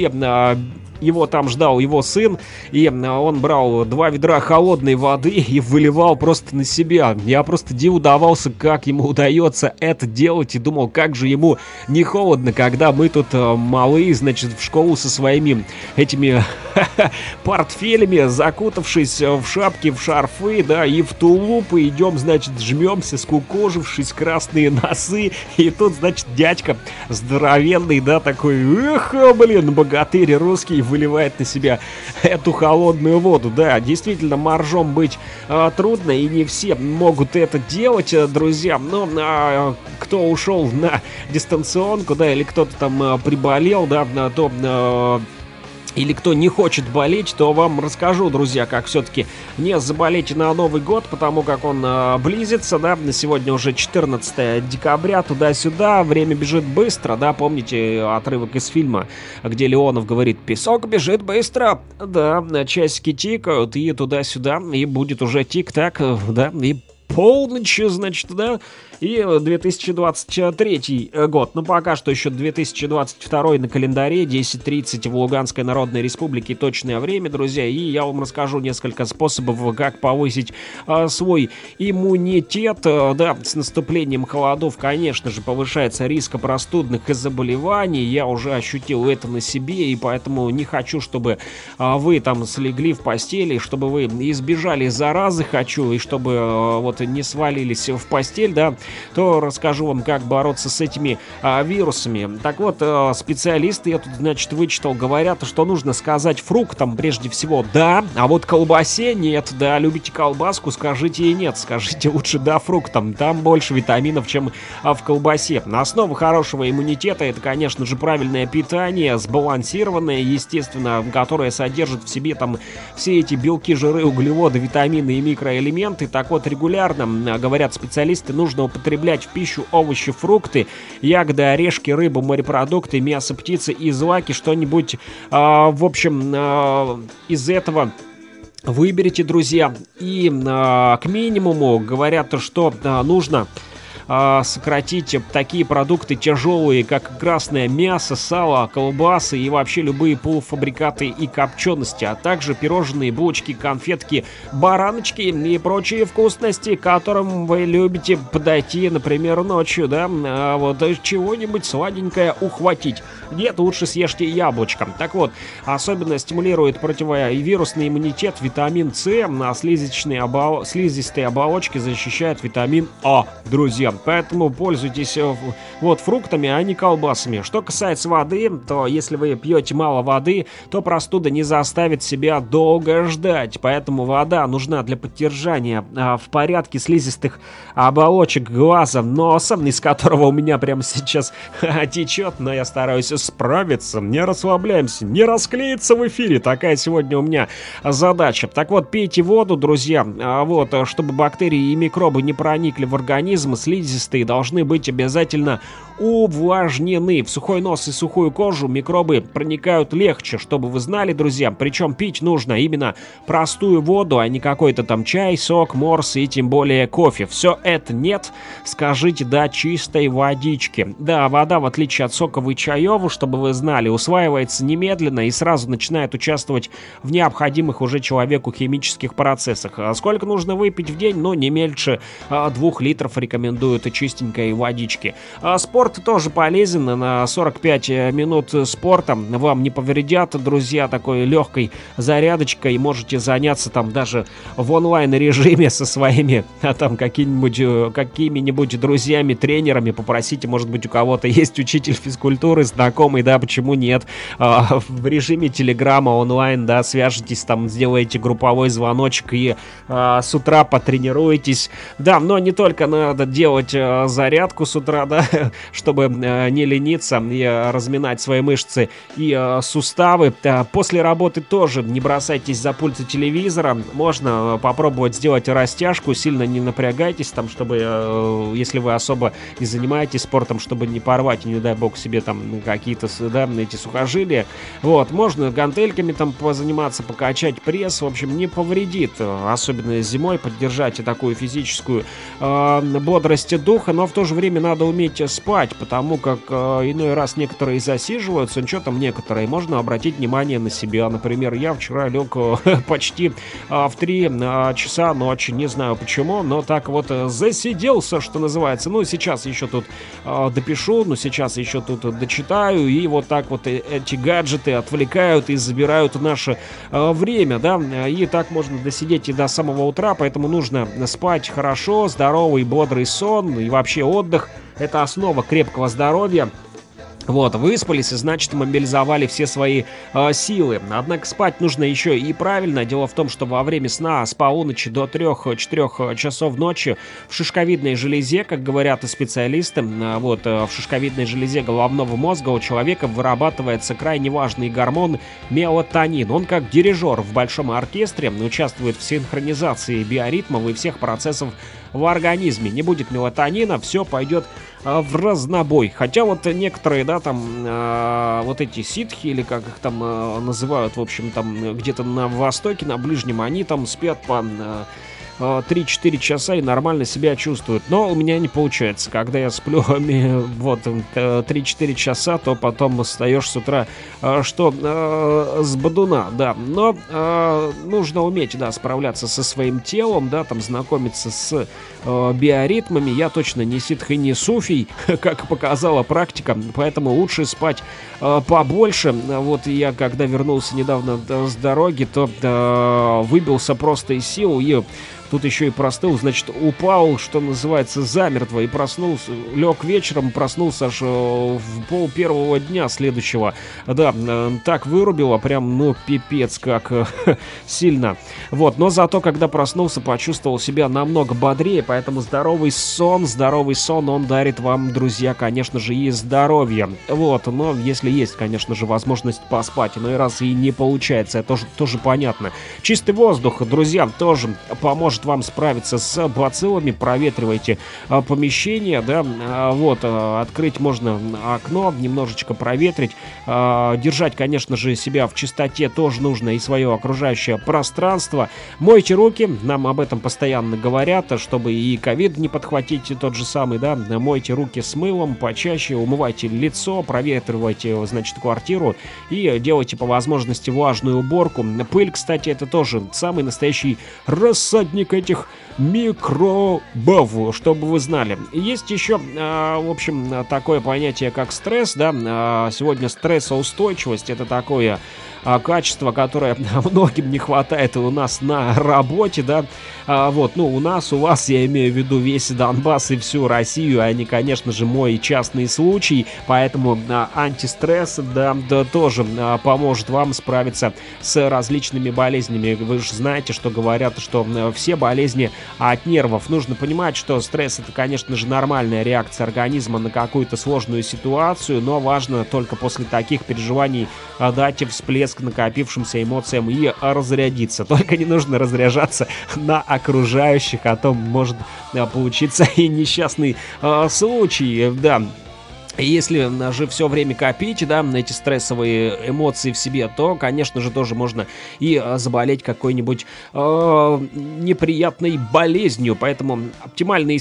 его там ждал его сын, и он брал 2 ведра холодной воды и выливал просто на себя. Я просто диву давался, как ему удается это делать, и думал, как же ему не холодно, когда мы тут малые, значит, в школу со своими этими портфелями, закутавшись в шапки, в шарфы, да, и в тулупы идем, значит, жмемся, скукожившись, красные носы, и тут, значит, дядька здоровенный, да, такой, эх, блин, богатырь русский, выливает на себя эту холодную воду. Да, действительно, моржом быть трудно, и не все могут это делать, друзья. Но кто ушел на дистанционку, да, или кто-то там приболел, да, то... или кто не хочет болеть, то вам расскажу, друзья, как все-таки не заболеть на Новый год, потому как он близится, да, на сегодня уже 14 декабря, туда-сюда, время бежит быстро, да, помните отрывок из фильма, где Леонов говорит: песок бежит быстро, да, часики тикают, и туда-сюда, и будет уже тик-так, да, и полночь, значит, да, и 2023 год. Но пока что еще 2022 на календаре, 10:30 в Луганской Народной Республике точное время, друзья. И я вам расскажу несколько способов, как повысить свой иммунитет. Да, с наступлением холодов, конечно же, повышается риск простудных заболеваний. Я уже ощутил это на себе, и поэтому не хочу, чтобы вы там слегли в постели, чтобы вы избежали заразы хочу, и чтобы вот не свалились в постель, да, то расскажу вам, как бороться с этими вирусами. Так вот, специалисты, я тут, значит, вычитал, говорят, что нужно сказать фруктам прежде всего «да», а вот колбасе «нет». Да, любите колбаску, скажите и «нет». Скажите лучше «да» фруктам, там больше витаминов, чем в колбасе. Основа хорошего иммунитета — это, конечно же, правильное питание, сбалансированное, естественно, которое содержит в себе там все эти белки, жиры, углеводы, витамины и микроэлементы. Так вот, регулярно, говорят специалисты, нужно употреблять в пищу овощи, фрукты, ягоды, орешки, рыбу, морепродукты, мясо, птицы и злаки. Что-нибудь, в общем, из этого выберите, друзья. И к минимуму говорят, что нужно сократить такие продукты тяжелые, как красное мясо, сало, колбасы и вообще любые полуфабрикаты и копчености, а также пирожные, булочки, конфетки, бараночки и прочие вкусности, к которым вы любите подойти, например, ночью, да, вот чего-нибудь сладенькое ухватить. Нет, лучше съешьте яблочко. Так вот, особенно стимулирует противовирусный иммунитет витамин С, а слизистые оболочки защищают витамин А, друзья. Поэтому пользуйтесь вот фруктами, а не колбасами. Что касается воды, то если вы пьете мало воды, то простуда не заставит себя долго ждать. Поэтому вода нужна для поддержания в порядке слизистых оболочек глаза, носа, из которого у меня прямо сейчас течет, но я стараюсь справиться. Не расслабляемся, не расклеиться в эфире. Такая сегодня у меня задача. Так вот, пейте воду, друзья. Вот, чтобы бактерии и микробы не проникли в организм, слизистые должны быть обязательно увлажнены. В сухой нос и сухую кожу микробы проникают легче, чтобы вы знали, друзья. Причем пить нужно именно простую воду, а не какой-то там чай, сок, морс и тем более кофе. Все это нет, скажите, да, чистой водички. Да, вода, в отличие от соков и чаев, чтобы вы знали, усваивается немедленно и сразу начинает участвовать в необходимых уже человеку химических процессах. А сколько нужно выпить в день? Ну, не мельче 2 литров рекомендуют чистенькой водички. Спорт тоже полезен, на 45 минут спорта вам не повредят, друзья, такой легкой зарядочкой можете заняться там даже в онлайн режиме со своими, а там какими-нибудь друзьями, тренерами, попросите, может быть, у кого-то есть учитель физкультуры, знакомый, да, почему нет, в режиме телеграмма онлайн, да, свяжетесь там, сделаете групповой звоночек и с утра потренируетесь, да, но не только надо делать зарядку с утра, да, чтобы не лениться и разминать свои мышцы и суставы. После работы тоже не бросайтесь за пульт телевизора. Можно попробовать сделать растяжку, сильно не напрягайтесь, там, чтобы, если вы особо не занимаетесь спортом, чтобы не порвать, не дай бог, себе там какие-то, да, эти сухожилия. Вот, можно гантельками там позаниматься, покачать пресс, в общем, не повредит, особенно зимой, поддержать такую физическую бодрость духа, но в то же время надо уметь спать, потому как иной раз некоторые засиживаются, ну что там некоторые, можно обратить внимание на себя. Например, я вчера лег почти в 3 часа ночи, не знаю почему, но так вот засиделся, что называется. Ну, сейчас еще тут допишу, ну, сейчас еще тут дочитаю, и вот так вот эти гаджеты отвлекают и забирают наше время, да, и так можно досидеть и до самого утра, поэтому нужно спать хорошо, здоровый, бодрый сон и вообще отдых. Это основа крепкого здоровья. Вот, выспались и, значит, мобилизовали все свои силы. Однако спать нужно еще и правильно. Дело в том, что во время сна с полуночи до 3-4 часов ночи в шишковидной железе, как говорят специалисты, вот, в шишковидной железе головного мозга у человека вырабатывается крайне важный гормон мелатонин. Он как дирижер в большом оркестре участвует в синхронизации биоритмов и всех процессов в организме. Не будет мелатонина, все пойдет в разнобой. Хотя вот некоторые, да, там вот эти ситхи, или как их там называют, в общем, там где-то на востоке, на ближнем, они там спят по 3-4 часа и нормально себя чувствуют. Но у меня не получается. Когда я сплю вот 3-4 часа, то потом встаешь с утра, что с бодуна, да. Но нужно уметь, да, справляться со своим телом, да, там знакомиться с биоритмами. Я точно не ситх и не суфий, как показала практика, поэтому лучше спать побольше. Вот я, когда вернулся недавно с дороги, то выбился просто из сил и тут еще и простыл, значит, упал, что называется, замертво, и проснулся, лег вечером, проснулся аж в 1:30 дня следующего. Да, так вырубило, прям, ну, пипец, как сильно. Вот, но зато, когда проснулся, почувствовал себя намного бодрее, поэтому здоровый сон, он дарит вам, друзья, конечно же, и здоровье. Вот, но если есть, конечно же, возможность поспать, иной раз и не получается, это тоже понятно. Чистый воздух, друзья, тоже поможет поможет вам справиться с бациллами. Проветривайте помещение, да, вот, открыть можно окно, немножечко проветрить. Держать, конечно же, себя в чистоте тоже нужно, и свое окружающее пространство. Мойте руки, нам об этом постоянно говорят, чтобы и ковид не подхватить тот же самый, да, мойте руки с мылом почаще, умывайте лицо, проветривайте, значит, квартиру и делайте по возможности влажную уборку. Пыль, кстати, это тоже самый настоящий рассадник этих микробов, чтобы вы знали. Есть еще, в общем, такое понятие, как стресс, да, сегодня стрессоустойчивость, это такое качество, которое многим не хватает у нас на работе, да, вот, ну, у нас, у вас, я имею в виду весь Донбасс и всю Россию, а не, конечно же, мой частный случай, поэтому антистресс, да, да, тоже поможет вам справиться с различными болезнями. Вы же знаете, что говорят, что все болезни от нервов. Нужно понимать, что стресс — это, конечно же, нормальная реакция организма на какую-то сложную ситуацию, но важно только после таких переживаний дать всплеск к накопившимся эмоциям и разрядиться. Только не нужно разряжаться на окружающих, а то может получиться и несчастный случай, да. Если же все время копить, да, эти стрессовые эмоции в себе, то, конечно же, тоже можно и заболеть какой-нибудь неприятной болезнью. Поэтому оптимальный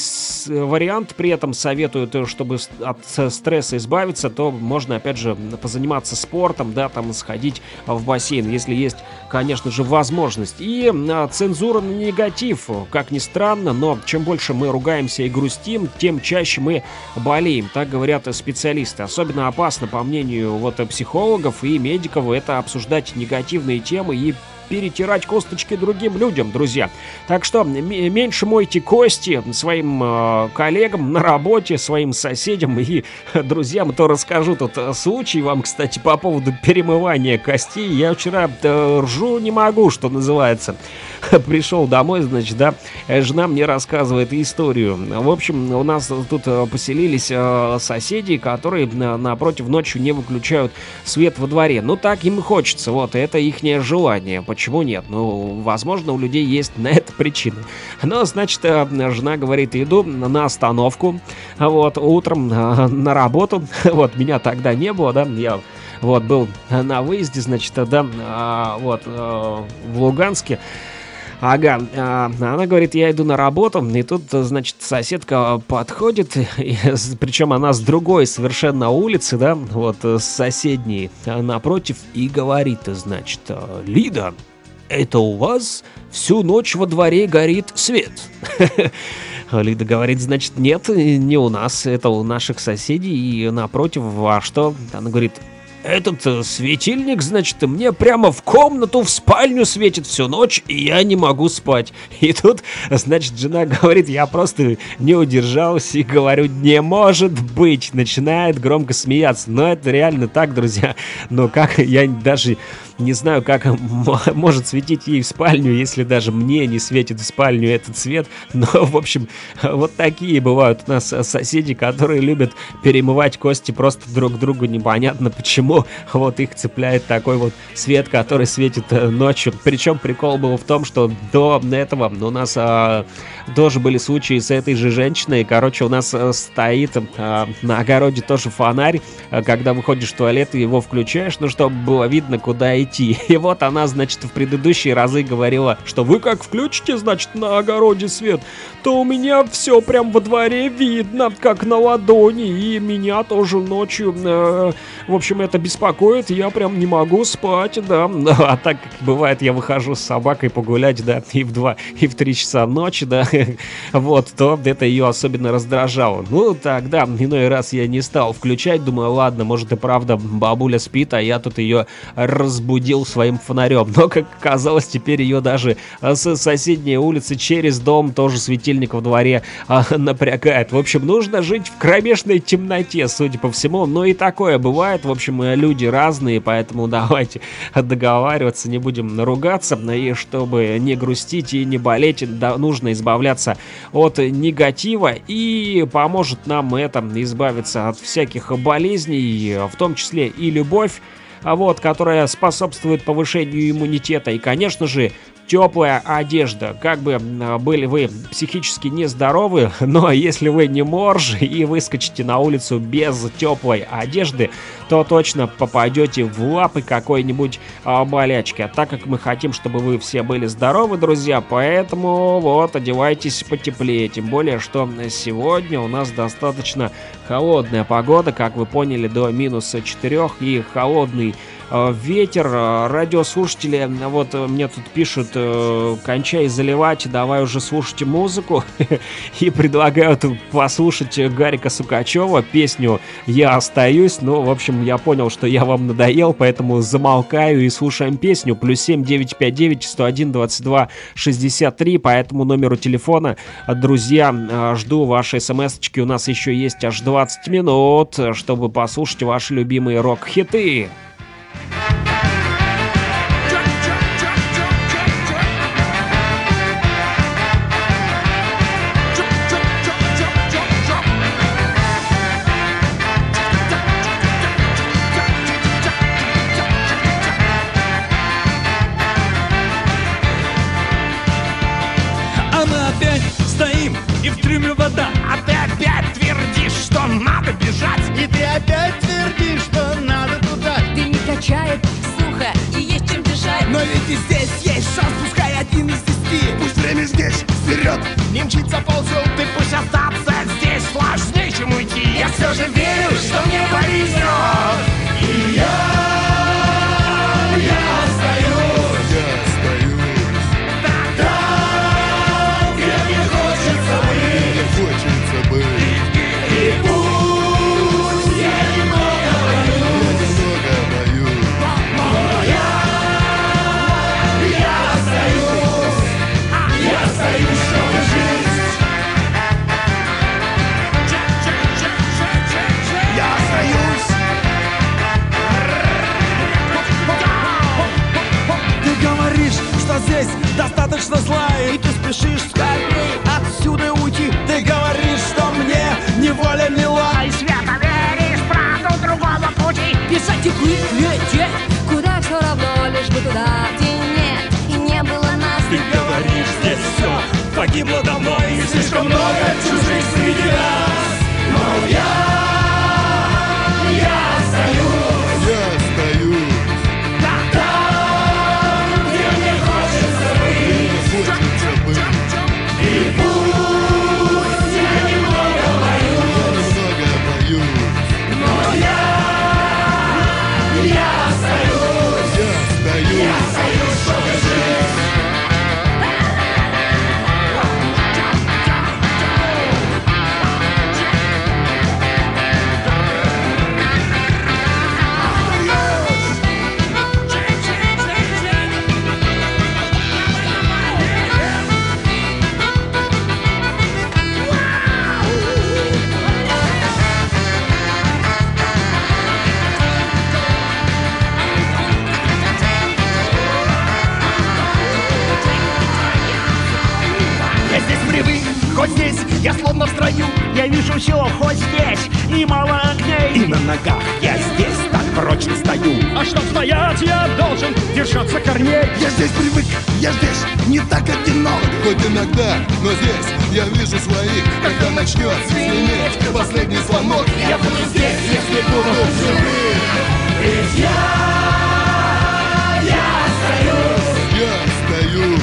вариант, при этом советуют, чтобы от стресса избавиться, то можно, опять же, позаниматься спортом, да, там сходить в бассейн, если есть, конечно же, возможность. И цензура на негатив, как ни странно, но чем больше мы ругаемся и грустим, тем чаще мы болеем, так говорят специалисты. Особенно опасно, по мнению вот психологов и медиков, это обсуждать негативные темы и перетирать косточки другим людям, друзья. Так что меньше мойте кости своим коллегам на работе, своим соседям и друзьям. То расскажу тут случай вам, кстати, по поводу перемывания костей. Я вчера ржу не могу, что называется. Пришел домой, значит, да, жена мне рассказывает историю. В общем, у нас тут поселились соседи, которые напротив ночью не выключают свет во дворе. Ну, так им хочется, вот, это их желание. Почему нет? Ну, возможно, у людей есть на это причины. Но, значит, жена говорит: иду на остановку, вот, утром на работу. Вот, меня тогда не было, да, я вот был на выезде, значит, да, вот, в Луганске. Ага, она говорит, я иду на работу, и тут, значит, соседка подходит, и, причем она с другой совершенно улицы, да, вот, с соседней напротив, и говорит, значит, Лида, это у вас всю ночь во дворе горит свет? Лида говорит, значит, нет, не у нас, это у наших соседей, и напротив, а что? Она говорит, этот светильник, значит, мне прямо в комнату, в спальню светит всю ночь, и я не могу спать. И тут, значит, жена говорит, я просто не удержалась и говорю, не может быть. Начинает громко смеяться. Но это реально так, друзья. Но как, я даже не знаю, как может светить ей в спальню, если даже мне не светит в спальню этот свет. Но, в общем, вот такие бывают у нас соседи, которые любят перемывать кости просто друг другу, непонятно почему. Вот их цепляет такой вот свет, который светит ночью. Причем прикол был в том, что до этого у нас тоже были случаи с этой же женщиной. Короче, у нас стоит на огороде тоже фонарь. Когда выходишь в туалет, ты его включаешь, ну, чтобы было видно, куда идти. И вот она, значит, в предыдущие разы говорила, что вы как включите, значит, на огороде свет, то у меня все прям во дворе видно, как на ладони. И меня тоже ночью, в общем, это беспокоит, я прям не могу спать, да. А так, как бывает, я выхожу с собакой погулять, да, и в 2, и в 3 часа ночи, да, вот, то это ее особенно раздражало. Ну, тогда иной раз я не стал включать, думаю, ладно, может и правда бабуля спит, а я тут ее разбудил своим фонарем. Но, как оказалось, теперь ее даже с соседней улицы через дом тоже светильник во дворе напрягает. В общем, нужно жить в кромешной темноте, судя по всему, но и такое бывает, в общем, люди разные, поэтому давайте договариваться, не будем ругаться, и чтобы не грустить и не болеть, нужно избавляться от негатива, и поможет нам это избавиться от всяких болезней, в том числе и любовь, вот, которая способствует повышению иммунитета, и, конечно же, теплая одежда. Как бы были вы психически нездоровы, но если вы не морж и выскочите на улицу без теплой одежды, то точно попадете в лапы какой-нибудь болячки. А так как мы хотим, чтобы вы все были здоровы, друзья, поэтому вот одевайтесь потеплее. Тем более, что сегодня у нас достаточно холодная погода, как вы поняли, до минуса 4, и холодный ветер. Радиослушатели, вот мне тут пишут: кончай заливать, давай уже слушать музыку. И предлагают послушать Гарика Сукачева песню «Я остаюсь». Ну, в общем, я понял, что я вам надоел, поэтому замолкаю и слушаем песню. +7 959 101 22 63. По этому номеру телефона, друзья, жду ваши смс-очки. У нас еще есть аж 20 минут, чтобы послушать ваши любимые рок-хиты. А мы опять стоим, и в трюме вода, а ты опять твердишь, что надо бежать, и ты опять твердишь, что надо туда. Ты не качает сухо и есть чем дышать, но ведь и здесь есть шанс, пускай 1 из 10. Пусть время здесь вперед не мчится ползу, ты пусть остаться здесь сложнее, чем уйти. Я все же верю, что мне повезет, и я остаюсь. Я остаюсь там, где мне хочется быть, и пусть. Здесь достаточно зла, и ты спешишь скорей отсюда уйти. Ты говоришь, что мне ни воля, ни лай, свято веришь, правду другого пути. Бежать и плыть, лететь, куда все равно, лишь бы туда, где нет и не было нас. Ты говоришь, здесь все погибло давно, и слишком много чужих среди нас. Но я остаюсь. Я остаюсь. Хоть здесь я словно в строю, я вижу все, хоть здесь и мало огней, и на ногах я здесь так прочно стою. А чтоб стоять, я должен держаться корней. Я здесь привык, я здесь не так одинок, хоть иногда, но здесь я вижу своих. Когда начнет звенеть последний звонок, я буду здесь, если буду живым. Ведь я остаюсь. Я остаюсь.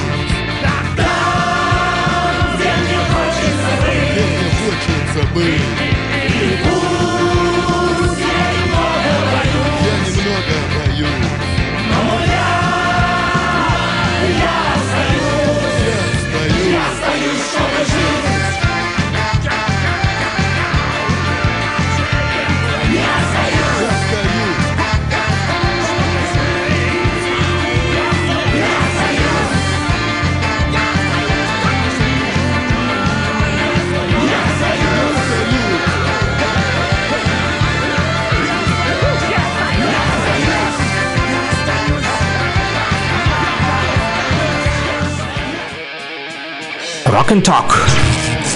Быть. И пусть я немного боюсь, но я остаюсь, чтобы жить. Я Rock and Talk.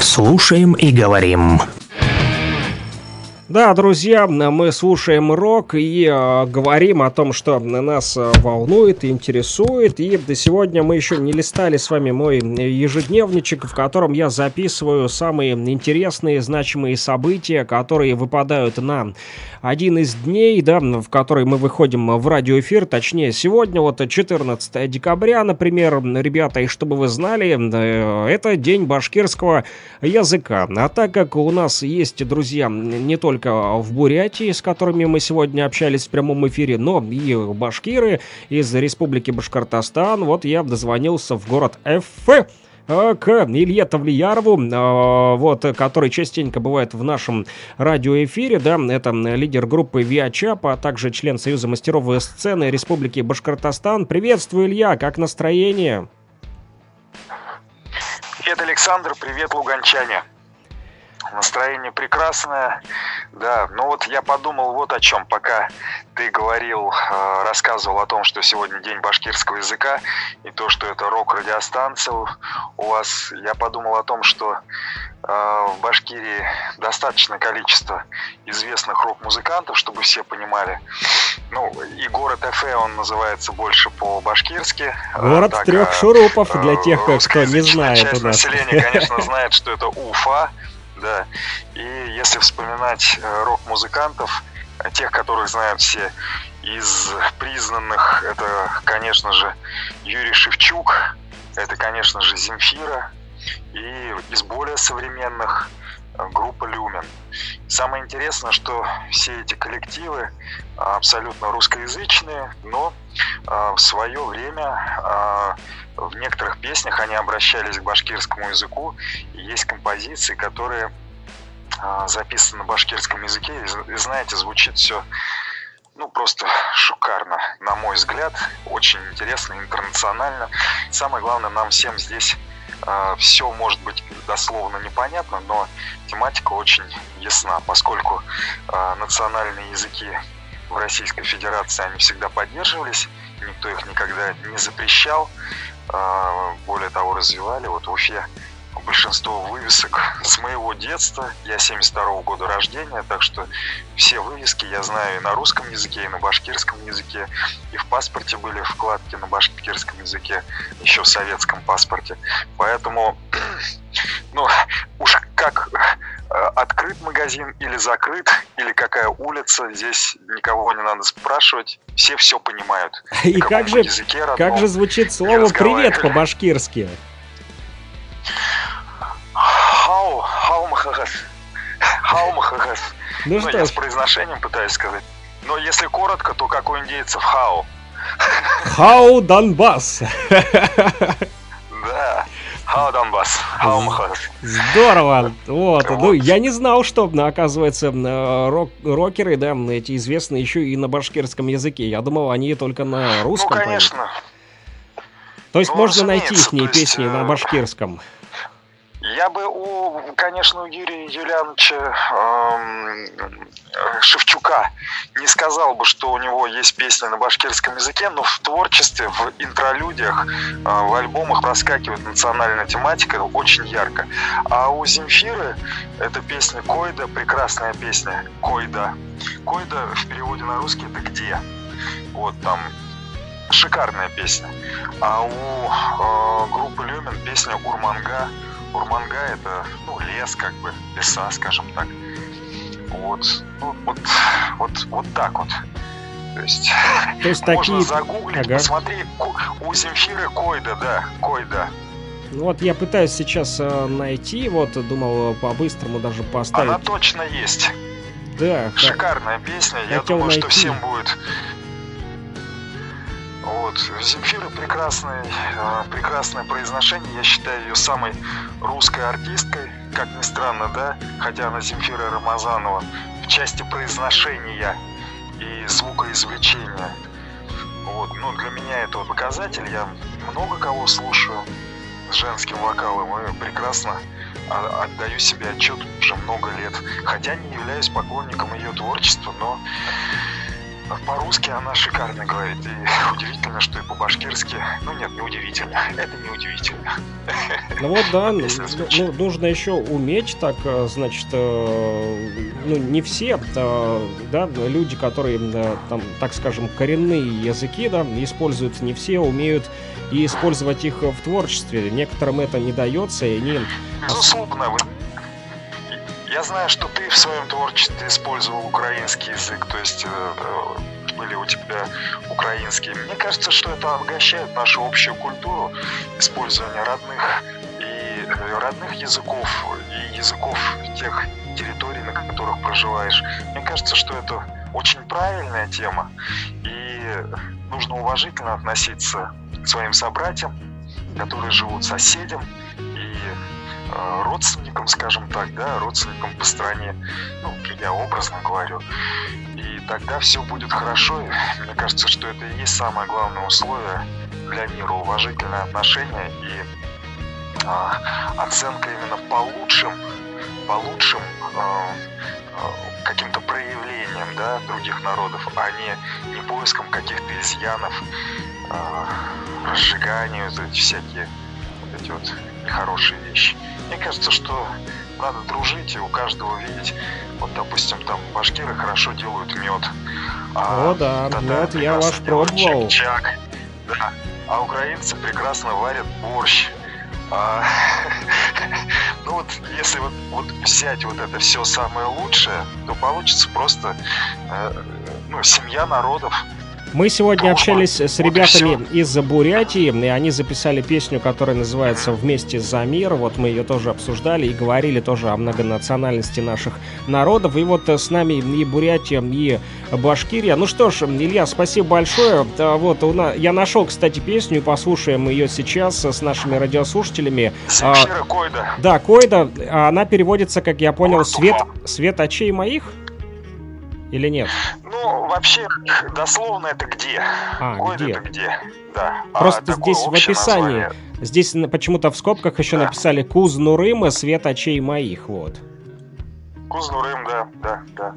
Слушаем и говорим. Да, друзья, мы слушаем рок и говорим о том, что нас волнует, интересует. И сегодня мы еще не листали с вами мой ежедневничек, в котором я записываю самые интересные, значимые события, которые выпадают на один из дней, да, в который мы выходим в радиоэфир. Точнее, сегодня, вот 14 декабря, например, ребята, и чтобы вы знали, это день башкирского языка. А так как у нас есть, друзья, не только в Бурятии, с которыми мы сегодня общались в прямом эфире, но и башкиры из Республики Башкортостан. Вот я дозвонился в город Эфе к Илье Тавлиярову, вот, который частенько бывает в нашем радиоэфире, да, это лидер группы Виа Ариэль, а также член Союза мастеров сцены Республики Башкортостан. Приветствую, Илья, как настроение? Привет, Александр, привет, луганчане. Настроение прекрасное, да, но вот я подумал вот о чем, пока ты говорил, рассказывал о том, что сегодня день башкирского языка и то, что это рок-радиостанция у вас, я подумал о том, что в Башкирии достаточное количество известных рок-музыкантов, чтобы все понимали, ну и город Эфе, он называется больше по-башкирски. Город так, трех шурупов, для тех, кто не знает. Часть населения, конечно, знает, что это Уфа. Да, и если вспоминать рок-музыкантов, тех, которых знают все, из признанных, это, конечно же, Юрий Шевчук, это, конечно же, Земфира, и из более современных группа «Люмен». Самое интересное, что все эти коллективы абсолютно русскоязычные, но в свое время в некоторых песнях они обращались к башкирскому языку. И есть композиции, которые записаны на башкирском языке. И знаете, звучит все, ну, просто шикарно, на мой взгляд. Очень интересно, интернационально. Самое главное, нам всем здесь все может быть дословно непонятно, но тематика очень ясна, поскольку национальные языки в Российской Федерации, они всегда поддерживались, никто их никогда не запрещал, более того, развивали. Вот в Уфе большинство вывесок с моего детства, я 72-го года рождения, так что все вывески я знаю и на русском языке, и на башкирском языке, и в паспорте были вкладки на башкирском языке, еще в советском паспорте. Поэтому, ну, уж как открыт магазин или закрыт, или какая улица, здесь никого не надо спрашивать, все все понимают. И как же звучит слово «привет» по-башкирски? Хаумахагас. Ну, что я с произношением пытаюсь сказать. Но если коротко, то как у индейцев хау. Хау Донбасс. Да. Хау Донбасс. Хаумахагас. Здорово. Вот. Ну, я не знал, что, оказывается, рокеры, да, эти известные еще и на башкирском языке. Я думал, они только на русском. Ну, конечно. То есть можно найти их песни на башкирском. Я бы, конечно, у Юрия Юлиановича Шевчука не сказал бы, что у него есть песни на башкирском языке, но в творчестве, в интролюдиях, в альбомах проскакивает национальная тематика очень ярко. А у Земфиры это песня «Койда», прекрасная песня «Койда». «Койда» в переводе на русский – это «где?». Вот там шикарная песня. А у группы «Люмен» песня «Урманга». Урманга — это, ну, лес, как бы, леса, скажем так. Вот, ну, вот так вот. То есть можно такие... загуглить, ага. Посмотри, у Земфиры Койда, да, Койда. Ну вот я пытаюсь сейчас найти, вот думал по-быстрому даже поставить. Она точно есть. Да. Шикарная песня, я думаю, найти. Что всем будет... Вот. Земфира прекрасное произношение. Я считаю ее самой русской артисткой, как ни странно, да? Хотя она Земфира Рамазанова в части произношения и звукоизвлечения. Вот. Ну, для меня это показатель. Я много кого слушаю с женским вокалом и прекрасно отдаю себе отчет уже много лет. Хотя не являюсь поклонником ее творчества, но По-русски она шикарно говорит. И удивительно, что и по-башкирски. Ну нет, не удивительно. Это не удивительно. Ну вот да, ну, нужно еще уметь так, значит, ну не все, да, люди, которые, там, так скажем, коренные языки, да, используют, не все умеют и использовать их в творчестве. Некоторым это не дается, и они... Безусловно, вы... Я знаю, что ты в своем творчестве использовал украинский язык, то есть были у тебя украинские. Мне кажется, что это обогащает нашу общую культуру, использование родных и родных языков, и языков тех территорий, на которых проживаешь. Мне кажется, что это очень правильная тема, и нужно уважительно относиться к своим собратьям, которые живут соседям, и родственникам, скажем так, да, родственникам по стране, ну, я образно говорю, и тогда все будет хорошо, и мне кажется, что это и есть самое главное условие для мира, уважительное отношение и оценка именно по лучшим каким-то проявлениям, да, других народов, а не поиском каких-то изъянов, разжиганию, эти всякие вот эти вот нехорошие вещи. Мне кажется, что надо дружить и у каждого видеть. Вот, допустим, там башкиры хорошо делают мед. О, да, мед я ваш пробовал. Чак-чак. Да. А украинцы прекрасно варят борщ. Ну вот, если вот взять вот это все самое лучшее, то получится просто семья народов. Мы сегодня общались с ребятами из Бурятии, и они записали песню, которая называется «Вместе за мир». Вот мы ее тоже обсуждали и говорили тоже о многонациональности наших народов. И вот с нами и Бурятия, и Башкирия. Ну что ж, Илья, спасибо большое. Вот, я нашел, кстати, песню, и послушаем ее сейчас с нашими радиослушателями. Земфира, Койда. Да, Койда. Она переводится, как я понял, «Свет очей моих». Или нет? Ну, вообще, дословно это где? Койда где? Это где? Да. Просто здесь в описании. Название. Здесь почему-то в скобках еще написали «Кузнурым, свет очей моих». Вот. Кузнурым, да.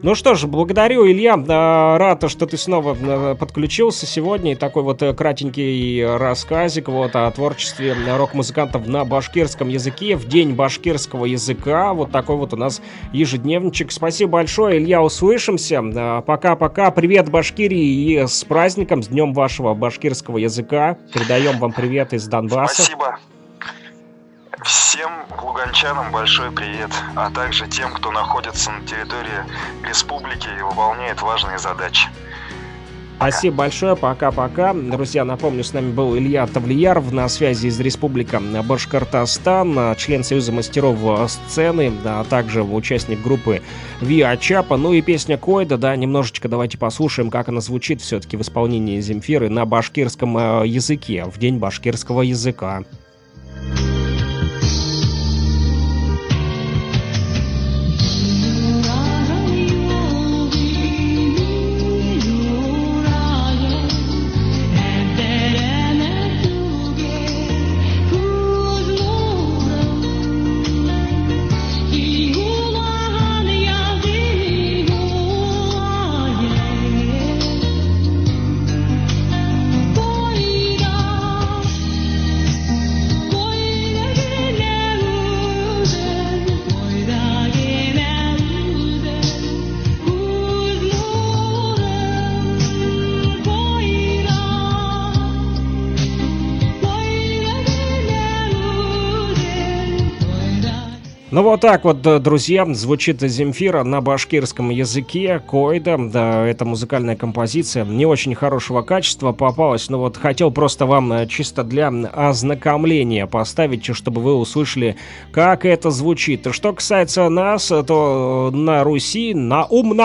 Ну что ж, благодарю, Илья, рад, что ты снова подключился сегодня. И такой вот кратенький рассказик вот о творчестве рок-музыкантов на башкирском языке в день башкирского языка. Вот такой вот у нас ежедневничек. Спасибо большое, Илья, услышимся. Пока-пока, привет Башкирии и с праздником, с днем вашего башкирского языка. Передаем вам привет из Донбасса. Спасибо. Всем луганчанам большой привет, а также тем, кто находится на территории республики и выполняет важные задачи. Пока. Спасибо большое, пока-пока. Друзья, напомню, с нами был Илья Тавлияров на связи из Республики Башкортостан, член Союза мастеров сцены, а также участник группы Виа Чапа. Ну и песня «Койда», да, немножечко давайте послушаем, как она звучит все-таки в исполнении Земфиры на башкирском языке, в день башкирского языка. Ну вот так вот, друзья, звучит Земфира на башкирском языке, «Койда». Да, это музыкальная композиция не очень хорошего качества попалась, но вот хотел просто вам чисто для ознакомления поставить, чтобы вы услышали, как это звучит. Что касается нас, то на Руси Наум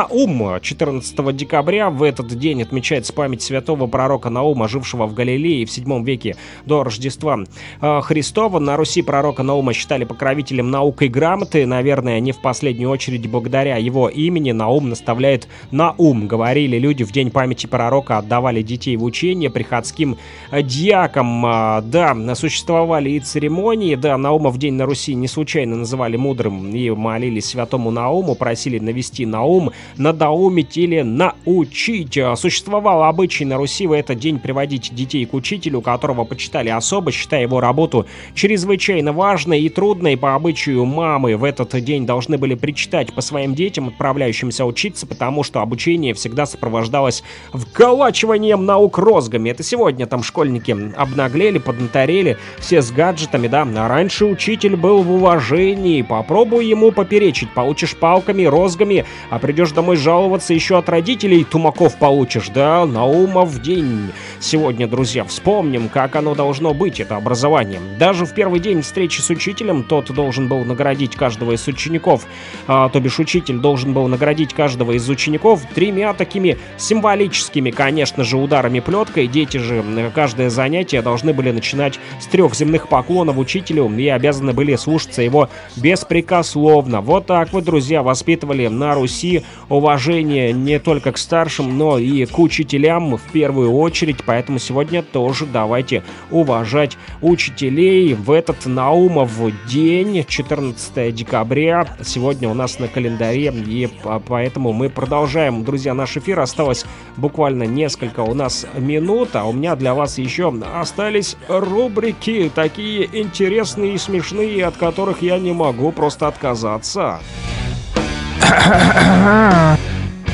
14 декабря в этот день отмечается память святого пророка Наума, жившего в Галилее в 7 веке до Рождества Христова. На Руси пророка Наума считали покровителем наук и грамотности, грамоты, наверное, не в последнюю очередь благодаря его имени, Наум наставляет на ум, говорили люди в день памяти пророка, отдавали детей в учение приходским дьякам. Да, существовали и церемонии, да, Наума в день на Руси не случайно называли мудрым и молились святому Науму, просили навести на ум, надоумить или научить. Существовал обычай на Руси в этот день приводить детей к учителю, которого почитали особо, считая его работу чрезвычайно важной и трудной. По обычаю мамы в этот день должны были причитать по своим детям, отправляющимся учиться, потому что обучение всегда сопровождалось вколачиванием наук розгами. Это сегодня там школьники обнаглели, поднаторели, все с гаджетами, да. А раньше учитель был в уважении. Попробуй ему поперечить, получишь палками, розгами, а придешь домой жаловаться еще от родителей, тумаков получишь, да. Наумов день. Сегодня, друзья, вспомним, как оно должно быть, это образование. Даже в первый день встречи с учителем тот должен был наградить каждого из учеников, то бишь учитель должен был наградить каждого из учеников 3 такими символическими, конечно же, ударами плеткой. Дети же каждое занятие должны были начинать с 3 земных поклонов учителю и обязаны были слушаться его беспрекословно. Вот так вот, друзья, воспитывали на Руси уважение не только к старшим, но и к учителям в первую очередь, поэтому сегодня тоже давайте уважать учителей в этот Наумов день, 14 декабря, сегодня у нас на календаре, и поэтому мы продолжаем, друзья, наш эфир. Осталось буквально несколько у нас минут, а у меня для вас еще остались рубрики, такие интересные и смешные, от которых я не могу просто отказаться.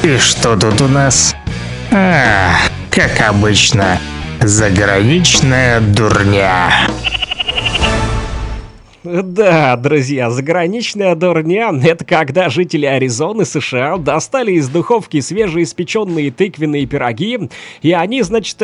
И что тут у нас? Как обычно, заграничная дурня. Да, друзья, заграничная дурня – это когда жители Аризоны, США, достали из духовки свежеиспеченные тыквенные пироги, и они, значит,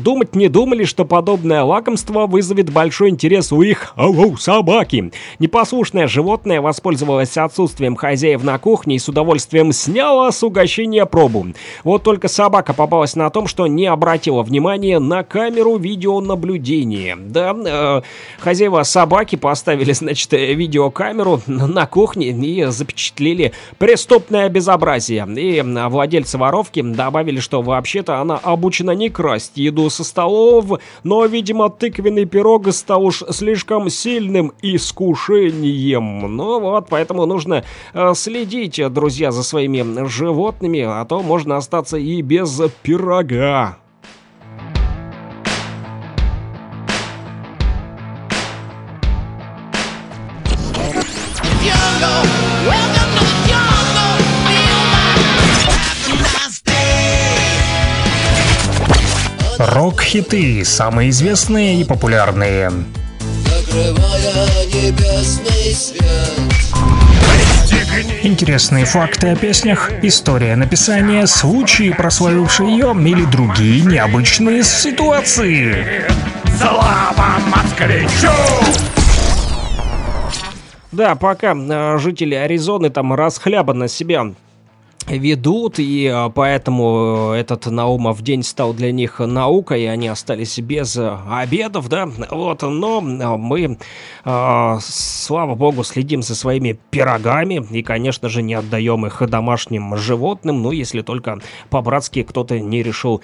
думать не думали, что подобное лакомство вызовет большой интерес у их собаки. Непослушное животное воспользовалось отсутствием хозяев на кухне и с удовольствием сняло с угощения пробу. Вот только собака попалась на том, что не обратила внимания на камеру видеонаблюдения. Да, хозяева собаки поставили, значит, видеокамеру на кухне и запечатлели преступное безобразие. И владельцы воровки добавили, что вообще-то она обучена не красть еду со столов, но, видимо, тыквенный пирог стал уж слишком сильным искушением. Ну вот, поэтому нужно следить, друзья, за своими животными, а то можно остаться и без пирога. Рок-хиты, самые известные и популярные. Интересные факты о песнях, история написания, случаи, прославившие ее, или другие необычные ситуации. Слава москвичу! Да, пока жители Аризоны там расхлябанно себя ведут, и поэтому этот Наумов день стал для них наукой, и они остались без обедов, да, вот, но мы, слава богу, следим за своими пирогами и, конечно же, не отдаем их домашним животным, ну, если только по-братски кто-то не решил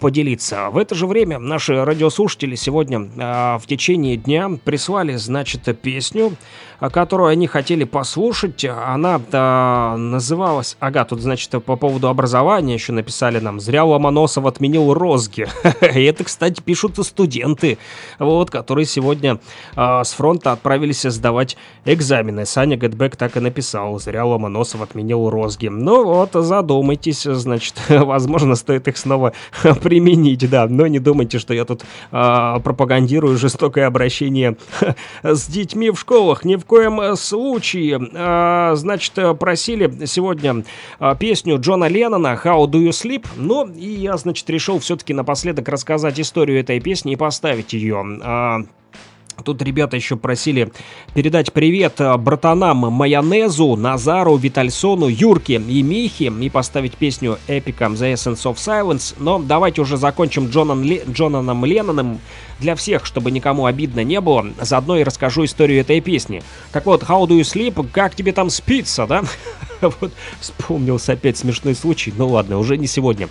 поделиться. В это же время наши радиослушатели сегодня в течение дня прислали, значит, песню, которую они хотели послушать. Она называлась... Ага, тут, значит, по поводу образования еще написали нам. Зря Ломоносов отменил розги. И это, кстати, пишут студенты, вот, которые сегодня с фронта отправились сдавать экзамены. Саня Get Back так и написал. Зря Ломоносов отменил розги. Ну вот, задумайтесь, значит, возможно, стоит их снова применить, да. Но не думайте, что я тут пропагандирую жестокое обращение с детьми в школах. Ни в коем случае. Значит, просили сегодня песню Джона Леннона «How do you sleep?». Ну, и я, значит, решил все-таки напоследок рассказать историю этой песни и поставить ее. Тут ребята еще просили передать привет братанам Майонезу, Назару, Витальсону, Юрке и Михе и поставить песню эпиком The Essence of Silence. Но давайте уже закончим Джоном Ленноном. для всех, чтобы никому обидно не было, заодно и расскажу историю этой песни. Так вот, How Do You Sleep, как тебе там спится, да? Вот вспомнился опять смешной случай, ну ладно, уже не сегодня.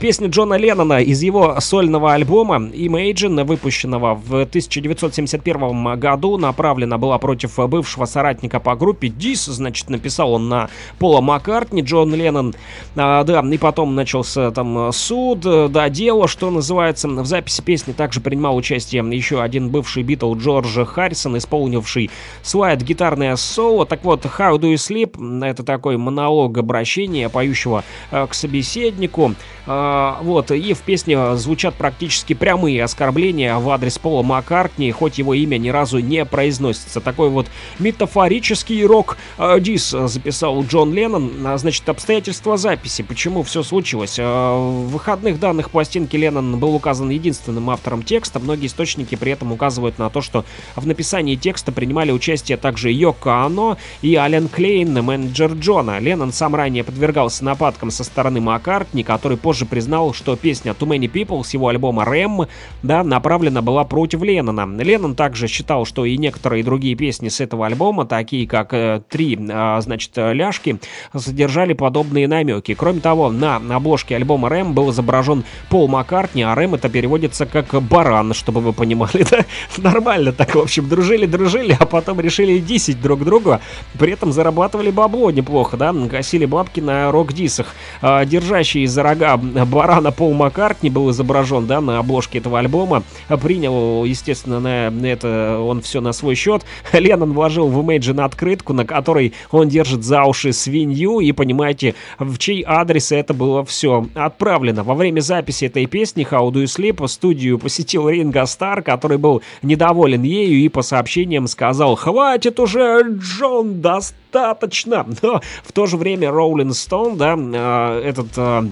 Песня Джона Леннона из его сольного альбома Imagine, выпущенного в 1971 году, направлена была против бывшего соратника по группе Дис, значит, написал он на Пола Маккартни, Джон Леннон, да, и потом начался там суд, да, дело, что называется. В записи песни также принимал участие еще один бывший Битл Джордж Харрисон, исполнивший слайд-гитарное соло. Так вот, How Do You Sleep, это такой монолог обращения поющего к собеседнику. Вот, и в песне звучат практически прямые оскорбления в адрес Пола Маккартни, хоть его имя ни разу не произносится. Такой вот метафорический рок-дис записал Джон Леннон. Значит, обстоятельства записи, почему все случилось. В выходных данных пластинки Леннон был указан единственным автором текста. Многие источники при этом указывают на то, что в написании текста принимали участие также Йоко Оно и Ален Клейн, менеджер Джона. Леннон сам ранее подвергался нападкам со стороны Маккартни, который позже признал, что песня Too Many People с его альбома Рэм, да, направлена была против Леннона. Леннон также считал, что и некоторые другие песни с этого альбома, такие как «Три, значит, ляжки», содержали подобные намеки. Кроме того, на обложке альбома Рэм был изображен Пол Маккартни, а Рэм это переводится как «баран», чтобы вы понимали, да? Нормально так, в общем, дружили-дружили, а потом решили дисить друг друга, при этом зарабатывали бабло неплохо, да, гасили бабки на рок-дисах. Держащий за рога барана Пол Маккартни был изображен, да, на обложке этого альбома. Принял, естественно, на это он все на свой счет. Леннон вложил в Imagine открытку, на которой он держит за уши свинью, и понимаете, в чей адрес это было все отправлено. Во время записи этой песни How Do You Sleep студию посетил Ринго Стар, который был недоволен ею и по сообщениям сказал: «Хватит уже, Джон, достаточно!» Но в то же время Rolling Stone, да, этот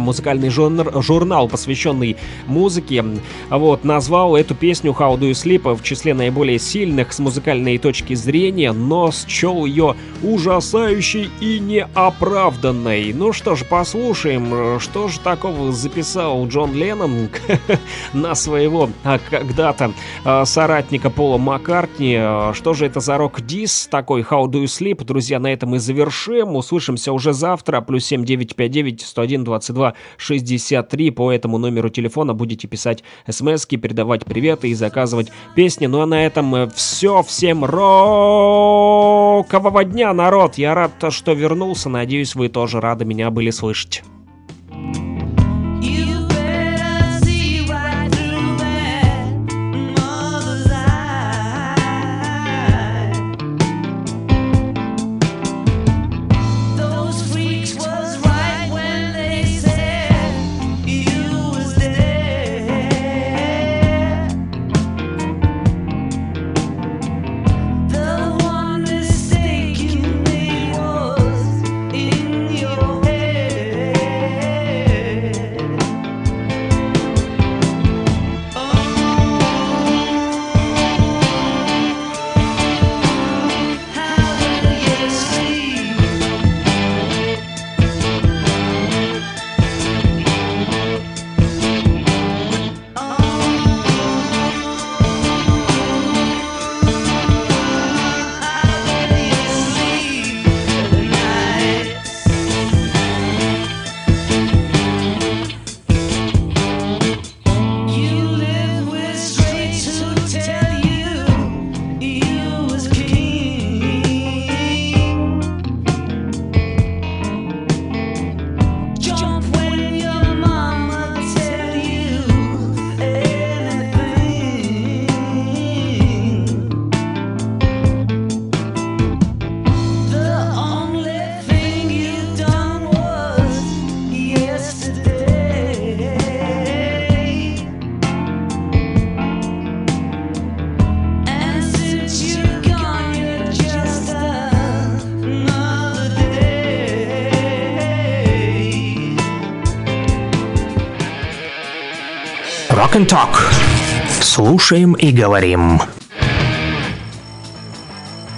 музыкальный журнал, посвященный музыке, вот, назвал эту песню How Do You Sleep в числе наиболее сильных с музыкальной точки зрения, но счел ее ужасающей и неоправданной. Ну что ж, послушаем, что же такого записал Джон Леннон на своего когда-то соратника Пола Маккартни. Что же это за рок-дисс такой How Do You Sleep? Друзья, на этом и завершим. Услышимся уже завтра. +7 959 101 22 63 по этому номеру телефона будете писать смски, передавать приветы и заказывать песни. Ну а на этом все. Всем рокового дня, народ! Я рад, что вернулся. Надеюсь, вы тоже рады меня были слышать. Rock and Talk. Слушаем и говорим.